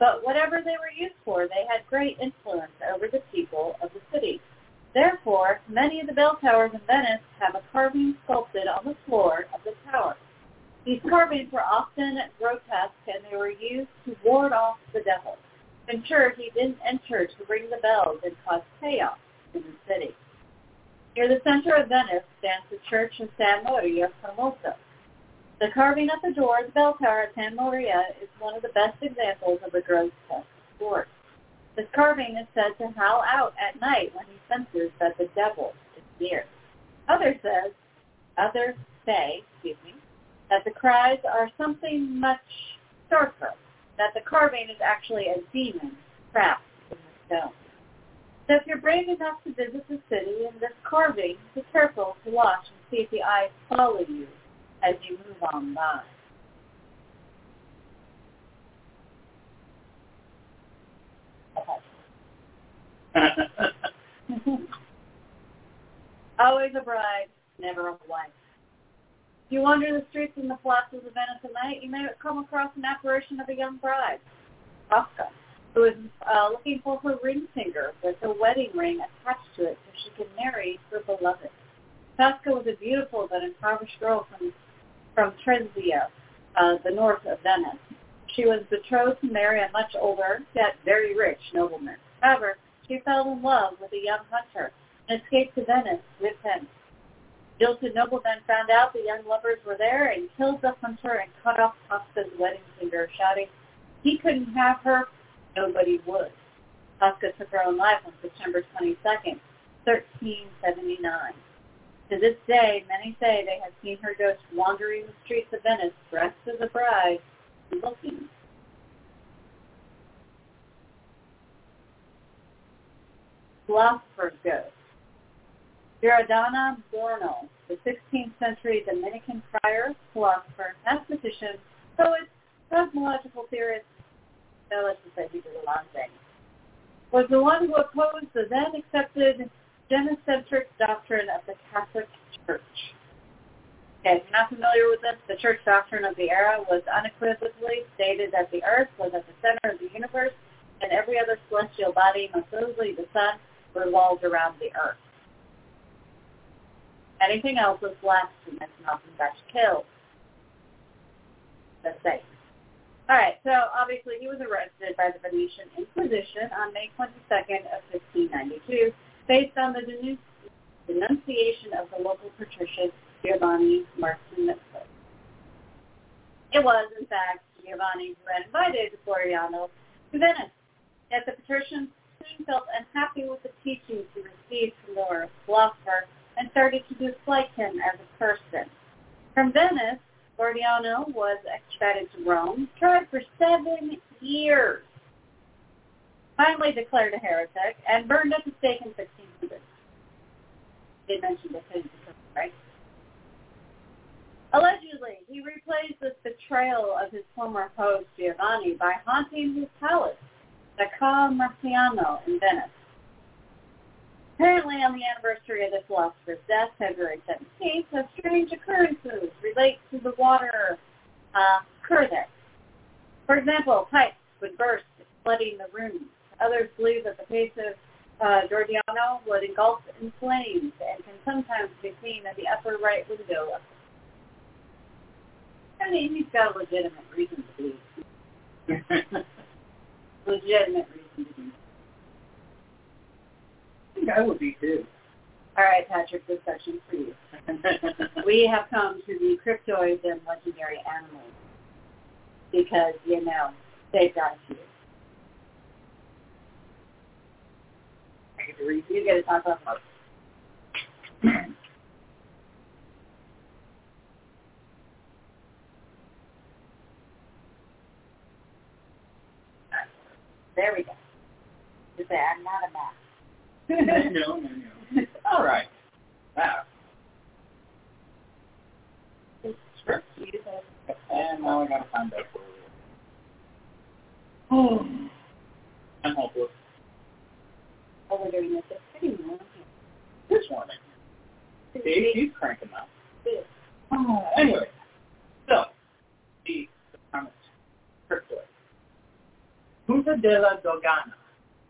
But whatever they were used for, they had great influence over the people of the city. Therefore, many of the bell towers in Venice have a carving sculpted on the floor of the tower. These carvings were often grotesque, and they were used to ward off the devil. When church, he didn't enter to ring the bells and cause chaos in the city. Near the center of Venice stands the church of Santa Maria Formosa. The carving at the door of the bell tower at Santa Maria is one of the best examples of the grotesque sort. This carving is said to howl out at night when he senses that the devil is near. Others say that the cries are something much darker, that the carving is actually a demon trapped in the stone. So if you're brave enough to visit the city and this carving, be careful to watch and see if the eyes follow you as you move on by. Always a bride, never a wife. If you wander the streets and the plazas of Venice at night, you may come across an apparition of a young bride, Tosca, who is looking for her ring finger with a wedding ring attached to it so she can marry her beloved. Tosca was a beautiful but impoverished girl from Trezia, the north of Venice. She was betrothed to marry a much older, yet very rich nobleman. However, she fell in love with a young hunter and escaped to Venice with him. Jilted noblemen found out the young lovers were there and killed the hunter and cut off Tosca's wedding finger, shouting, "He couldn't have her, nobody would." Tosca took her own life on September 22nd, 1379. To this day, many say they have seen her ghost wandering the streets of Venice, dressed as a bride, looking. Philosopher's ghost. Giordano Bruno, the 16th century Dominican friar, philosopher, mathematician, poet, cosmological theorist, so let's just say he did a lot of things, was the one who opposed the then accepted genocentric doctrine of the Catholic Church. Okay, if you're not familiar with this, the church doctrine of the era was unequivocally stated that the earth was at the center of the universe and every other celestial body, most notably the sun, revolved around the earth. Anything else was blasphemy and often got killed. That's safe. All right, so obviously he was arrested by the Venetian Inquisition on May 22nd of 1592 based on the denunciation of the local patrician Giovanni Martinez. It was, in fact, Giovanni who had invited Floriano to Venice. Yet the patrician soon felt unhappy with the teachings he received from the Roman philosopher and started to dislike him as a person. From Venice, Giordano was extradited to Rome, tried for 7 years, finally declared a heretic, and burned at the stake in 1600. They mentioned the same thing, right? Allegedly, he replaced this betrayal of his former host, Giovanni, by haunting his palace, the Ca' Marciano in Venice. Apparently, on the anniversary of the philosopher's death, February 17th, of strange occurrences relate to the water current. For example, pipes would burst, flooding the rooms. Others believe that the face of Giordano would engulf in flames and can sometimes be seen at the upper right window. I mean, he's got a legitimate reason to be. Legitimate reason to be. I think I would be, too. All right, Patrick, this section's for you. We have come to the cryptoids and legendary animals because, you know, they've got you. I get to read. You get to talk about most. There we go. Just say, I'm not a math. No. All right. Wow. Script. And now I gotta find out where we are. I'm hopeless. Oh, we're doing this. This one. See, he's cranking up. Anyway, so the comments. Cryptoid. Punta della Dogana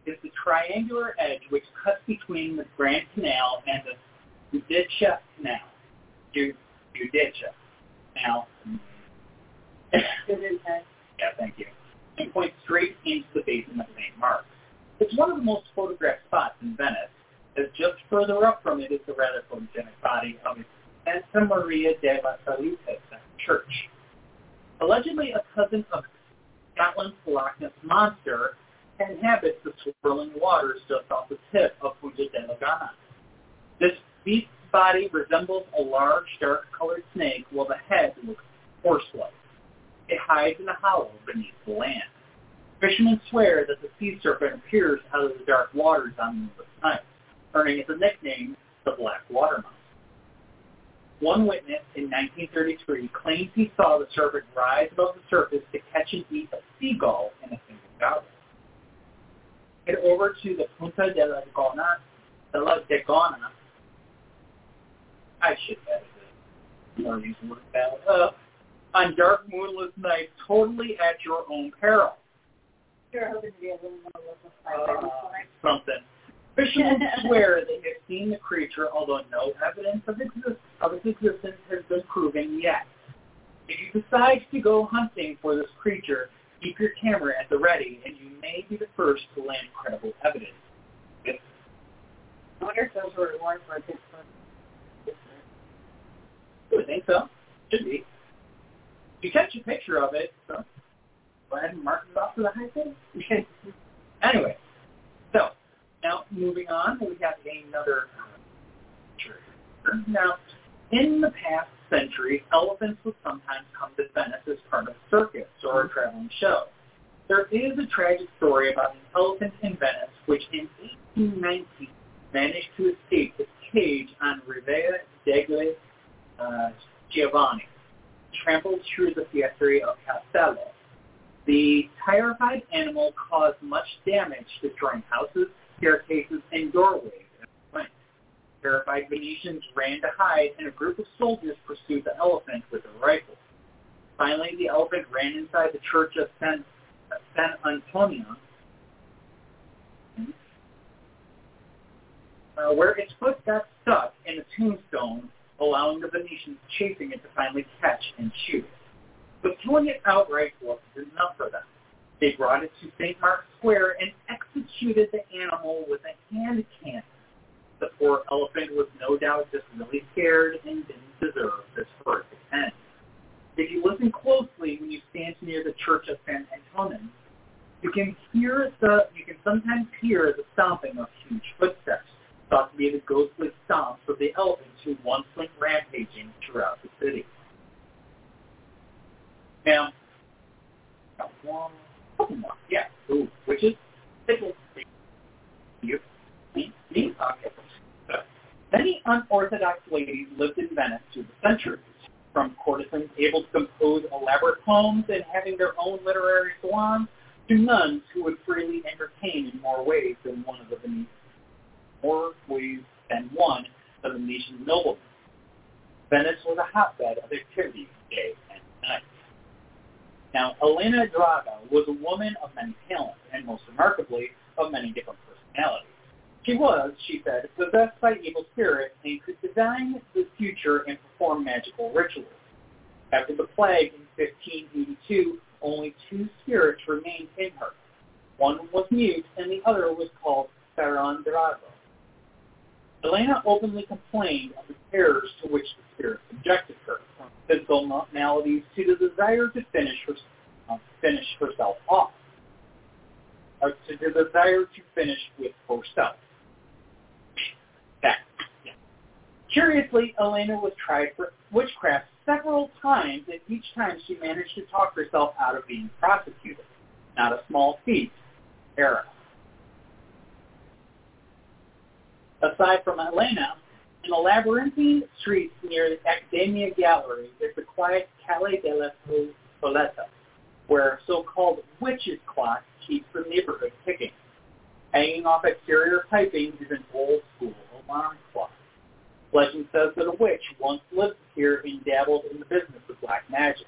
is the triangular edge which cuts between the Grand Canal and the Giudecca Canal. Giudecca. Now, Good insight. Yeah, thank you. It points straight into the basin of St. Mark's. It's one of the most photographed spots in Venice, as just further up from it is the rather photogenic body of Santa Maria della Salute Church. Allegedly a cousin of Scotland's Loch Ness Monster inhabits the swirling waters just off the tip of Punta della Gana. This beast's body resembles a large, dark-colored snake, while the head looks horse-like. It hides in a hollow beneath the land. Fishermen swear that the sea serpent appears out of the dark waters on moonless nights, earning it the nickname the Black Water Mouse. One witness in 1933 claims he saw the serpent rise above the surface to catch and eat a seagull in a single goblet. Head over to the Punta della Gonna. I should edit it. Or use the word ballad up. On dark, moonless nights, totally at your own peril. Sure, I hope it'd be a little more local side. Something. Fishermen swear they have seen the creature, although no evidence of its existence has been proven yet. If you decide to go hunting for this creature, keep your camera at the ready, and you may be the first to land credible evidence. Yes. I wonder if those were a reward for a good person. I would think so. Should be. You catch a picture of it, so go ahead and mark it off to the high thing. Anyway, so now moving on, we have another picture. Now, in the past century, elephants would sometimes come to Venice as part of a circus or a traveling show. There is a tragic story about an elephant in Venice which in 1890 managed to escape its cage on Rivera degli Giovanni, trampled through the Piazzeria of Castello. The terrified animal caused much damage, destroying houses, staircases, and doorways as it went. Terrified Venetians ran to hide, and a group of soldiers pursued the elephant with their rifles. Finally, the elephant ran inside the church of San Antonio, where its foot got stuck in a tombstone, allowing the Venetians chasing it to finally catch and shoot it. But killing it outright wasn't enough for them. They brought it to St. Mark's Square and executed the animal with a hand cannon. The poor elephant was no doubt just really scared and didn't deserve this horrific end. If you listen closely when you stand near the Church of San Antonin, you can sometimes hear the stomping of huge footsteps, thought to be the ghostly stomps of the elephants who once went rampaging throughout the city. Now, which is pickles. Many unorthodox ladies lived in Venice through the centuries, from courtesans able to compose elaborate poems and having their own literary salons, to nuns who would freely entertain in more ways than one of the Venetian noblemen. Venice was a hotbed of activity day and night. Now, Elena Draga was a woman of many talents, and most remarkably, of many different personalities. She was, she said, possessed by evil spirits and could design the future and perform magical rituals. After the plague in 1582, only two spirits remained in her. One was mute, and the other was called Ferran Drago. Elena openly complained of the terrors to which the spirit subjected her, from physical maladies to the desire to finish herself off. Yeah. Curiously, Elena was tried for witchcraft several times, and each time she managed to talk herself out of being prosecuted. Not a small feat, Era. Aside from Elena, in the labyrinthine streets near the Academia Gallery is the quiet Calle della Soletta, where so-called witch's clock keeps the neighborhood ticking. Hanging off exterior piping is an old-school alarm clock. Legend says that a witch once lived here and dabbled in the business of black magic.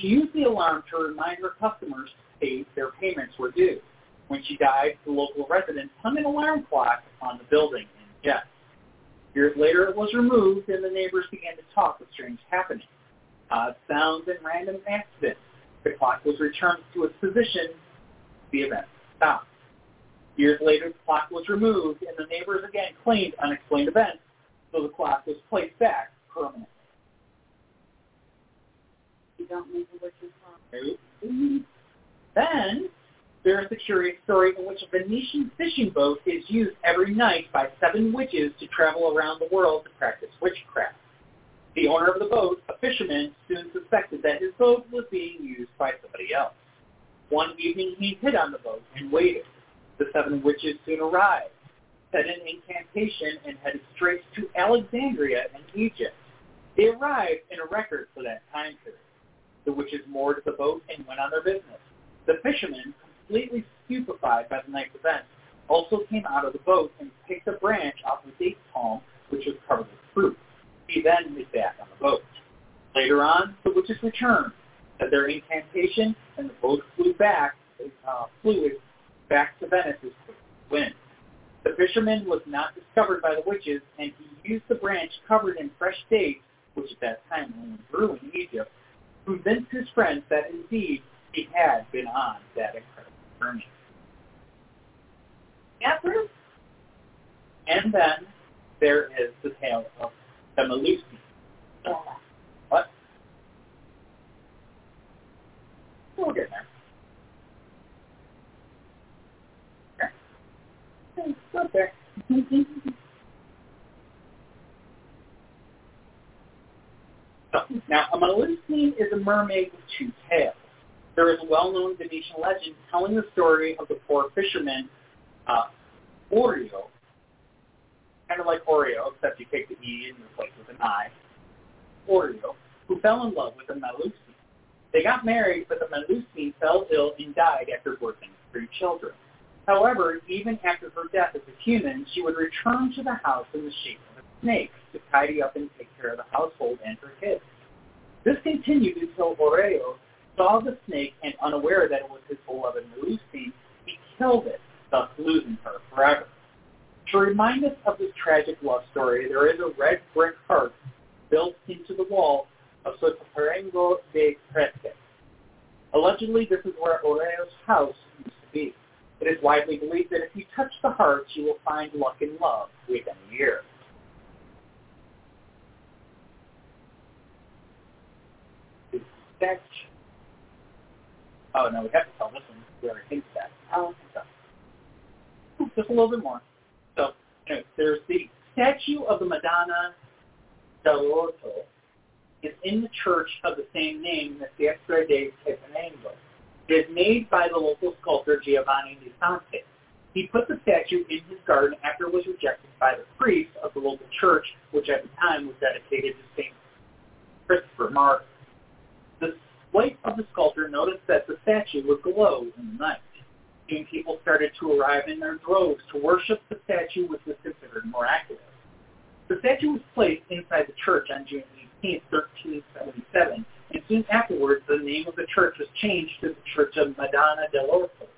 She used the alarm to remind her customers to pay their payments were due. When she died, the local residents hung an alarm clock on the building. Yes. Years later, it was removed, and the neighbors began to talk of strange happenings. Odd sounds and random accidents The clock was returned to its position. The event stopped. Years later, the clock was removed, and the neighbors again claimed unexplained events, so the clock was placed back permanently. You don't need to look your clock. Right? Mm-hmm. Then there is a curious story in which a Venetian fishing boat is used every night by 7 witches to travel around the world to practice witchcraft. The owner of the boat, a fisherman, soon suspected that his boat was being used by somebody else. One evening he hid on the boat and waited. The 7 witches soon arrived, said an incantation, and headed straight to Alexandria in Egypt. They arrived in a record for that time period. The witches moored the boat and went on their business. The fisherman, completely stupefied by the night's event, also came out of the boat and picked a branch off a date palm, which was covered with fruit. He then was back on the boat. Later on, the witches returned, said their incantation, and the boat flew back to Venice as quick as wind. The fisherman was not discovered by the witches, and he used the branch covered in fresh dates, which at that time only grew in Egypt, to convince his friends that indeed he had been on that incredible journey. And then there is the tale of the Melusine. What? We'll get there. Okay. Not there. So, now, a Melusine is a mermaid with 2 tails. There is a well-known Venetian legend telling the story of the poor fisherman, Oreo. Kind of like Oreo, except you take the E and replace it with an I. Oreo, who fell in love with a Melusine. They got married, but the Melusine fell ill and died after birthing 3 children. However, even after her death as a human, she would return to the house in the shape of a snake to tidy up and take care of the household and her kids. This continued until Oreo saw the snake and, unaware that it was his beloved Melusine, he killed it, thus losing her forever. To remind us of this tragic love story, there is a red brick heart built into the wall of Sotterrango de Cresce. Allegedly, this is where Oreo's house used to be. It is widely believed that if you touch the heart, you will find luck and love within a year. Oh, no, we have to tell this one where it hints at. Oh, so. Just a little bit more. So, anyway, there's the statue of the Madonna dell'Orto is in the church of the same name, the Piazza di Sotterrango. It is made by the local sculptor Giovanni di Santi. He put the statue in his garden after it was rejected by the priest of the local church, which at the time was dedicated to St. Christopher Martyr. The wife of the sculptor noticed that the statue would glow in the night. People started to arrive in their droves to worship the statue, which was considered miraculous. The statue was placed inside the church on June 18, 1377, and soon afterwards the name of the church was changed to the Church of Madonna dell'Orto,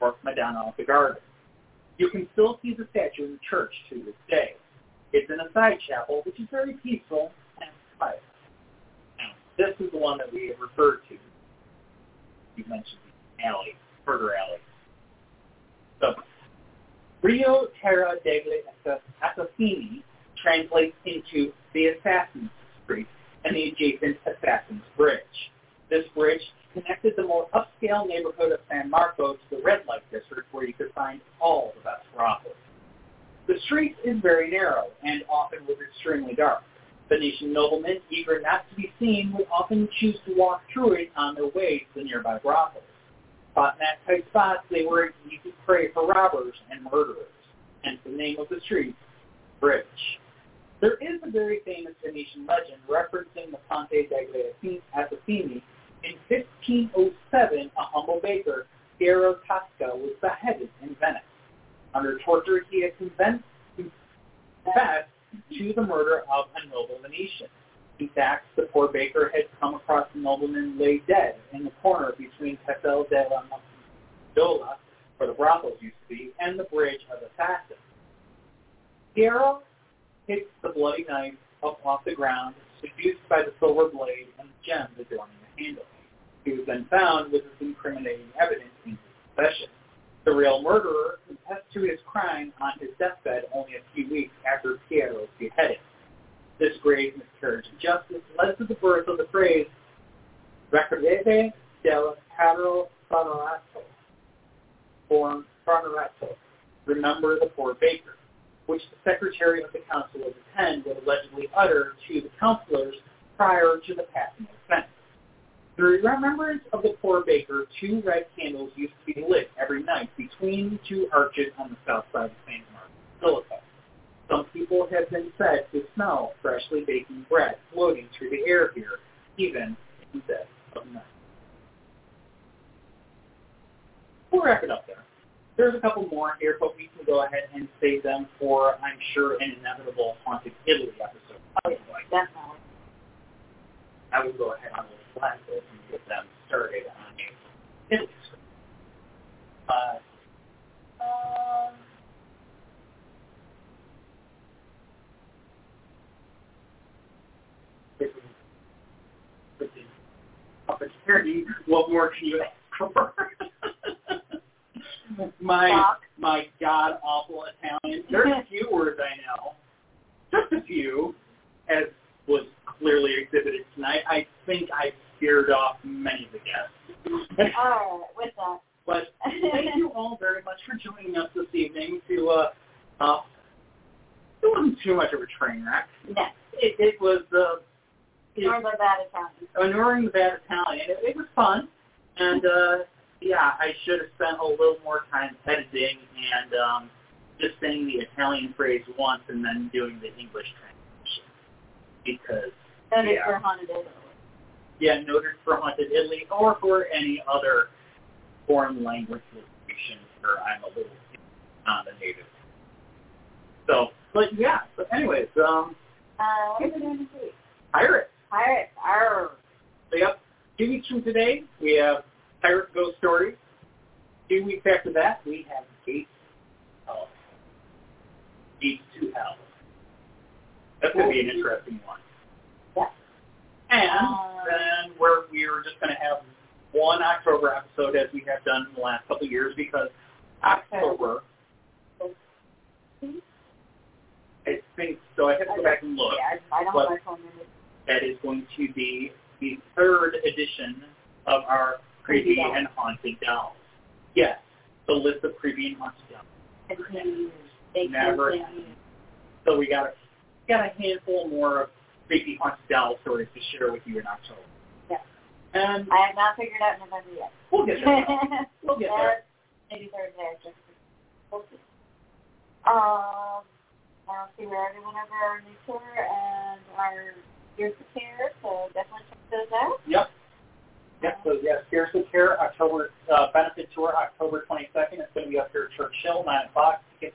or Madonna of the Garden. You can still see the statue in the church to this day. It's in a side chapel, which is very peaceful and quiet. Now, this is the one that we referred to. You mentioned the alley, further alley. So, Rio Terra degli Assassini translates into the Assassin's Street and the adjacent Assassin's Bridge. This bridge connected the more upscale neighborhood of San Marco to the red light district, where you could find all the best brothels. The street is very narrow and often was extremely dark. Venetian noblemen, eager not to be seen, would often choose to walk through it on their way to the nearby brothels. But in that tight spot, they were an easy prey for robbers and murderers, hence the name of the street, Bridge. There is a very famous Venetian legend referencing the Ponte degli Assassini. In 1507, a humble baker, Pietro Tosca, was beheaded in Venice. Under torture, he had confessed to the murder of a noble Venetian. In fact, the poor baker had come across the nobleman lay dead in the corner between Castel della Mondola, where the brothels used to be, and the Bridge of the Assassins. Piero takes the bloody knife up off the ground, seduced by the silver blade and the gems adorning the handle. He was then found with incriminating evidence in his possession. The real murderer confessed to his crime on his deathbed only a few weeks after Pietro's beheading. This grave miscarriage of justice led to the birth of the phrase Recordete del Padre Honorato, or Honorato, Remember the Poor Baker, which the Secretary of the Council of the Ten would allegedly utter to the councilors prior to the passing of the sentence. Through remembrance of the poor baker, two red candles used to be lit every night between two arches on the south side of St. Mark's Basilica. Some people have been said to smell freshly baking bread floating through the air here, even in the dead of night. We'll wrap it up there. There's a couple more here, but we can go ahead and save them for, I'm sure, an inevitable Haunted Italy episode. Okay, definitely. I would go ahead on those classes and get them started on Italy. What more can you ask for? My god-awful Italian. There's a few words I know. Just a few, as was clearly exhibited tonight. I think I scared off many of the guests. All right, with that. But thank you all very much for joining us this evening to, it wasn't too much of a train wreck. No. It was, Ignoring the bad Italian. Ignoring the bad Italian. It was fun, and, yeah, I should have spent a little more time editing and just saying the Italian phrase once and then doing the English translation. Because, noted for Haunted Italy. Yeah, noted for Haunted Italy or for any other foreign language location where I'm a little not a native. So, but yeah, so anyways. What are we doing this week? Pirates. Pirates, arr. So, yep. 2 weeks from today, we have Pirate Ghost Stories. 2 weeks after that, we have Gates to Hell. That's going to be an interesting one. Yeah. And then we're just going to have one October episode as we have done in the last couple of years because October, I think, so I have to go back and look. Yeah, I don't know if I remember. That is going to be the third edition of our Creepy and Haunted Dolls. Yes, the list of Creepy and Haunted Dolls. Never. So we got a handful more of Creepy Haunted Doll stories to share with you in October. Yeah. And I have not figured out November yet. We'll get there. We'll get there. Maybe Thursday. Just we'll see. I'll see where everyone over our new tour and our Series That Care. So definitely check those out. Yep. Yep, so yeah, Series That Care, October, benefit tour, October 22nd. It's going to be up here at Churchill, 9 o'clock. Tickets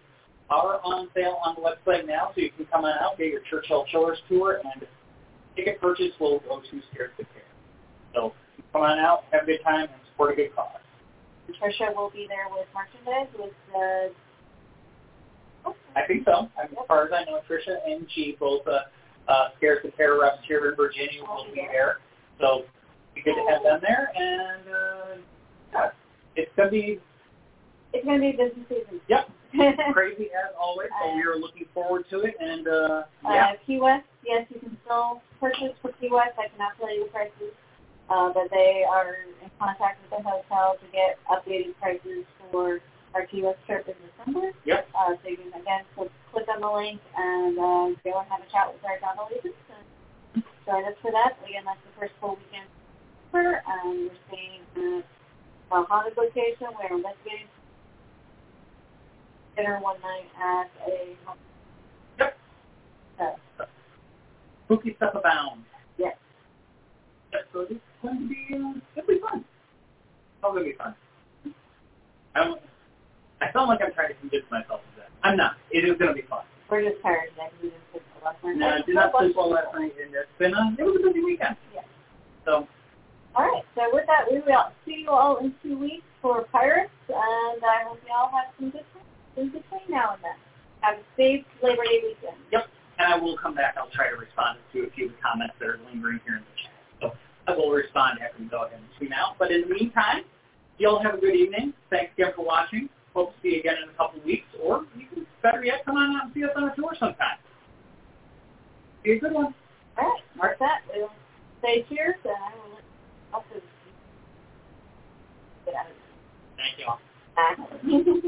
are on sale on the website now, so you can come on out, get your Churchill Chillers tour, and ticket purchase will go to Series That Care. So come on out, have a good time, and support a good cause. Trisha will be there with merchandise, with the... I think so. I mean, as far as I know, Trisha and G, both Series That Care reps here in Virginia, will be there. So... good to have them there, and yeah, it's gonna be busy season. Yep, crazy as always. So we are looking forward to it, and yeah. Key West, yes, you can still purchase for Key West. I cannot tell you the prices, but they are in contact with the hotel to get updated prices for our Key West trip in December. Yep. So you can again click on the link and go and have a chat with our travel agents and join us for that. Again, that's the first full weekend. We're staying at a haunted location. We're investigating dinner one night at a haunted. Yep. So. Spooky stuff abound. Yes. Yep, so it's going to be fun. It's all going to be fun. I sound like I'm trying to convince myself of that. I'm not. It is going to be fun. We're just tired today. We didn't sleep well last night. No, I did not sleep well last night. It was a busy weekend. Yeah. So. All right, so with that, we will see you all in 2 weeks for Pirates, and I hope you all have some good time now and then. Have a safe Labor Day weekend. Yep, and I will come back. I'll try to respond to a few comments that are lingering here in the chat. So I will respond after we go ahead and tune out. But in the meantime, y'all have a good evening. Thanks again for watching. Hope to see you again in a couple weeks, or you can better yet come on out and see us on a tour sometime. Be a good one. All right, mark that. We'll say cheers, and I will let you also get out of here. Thank you all. Bye.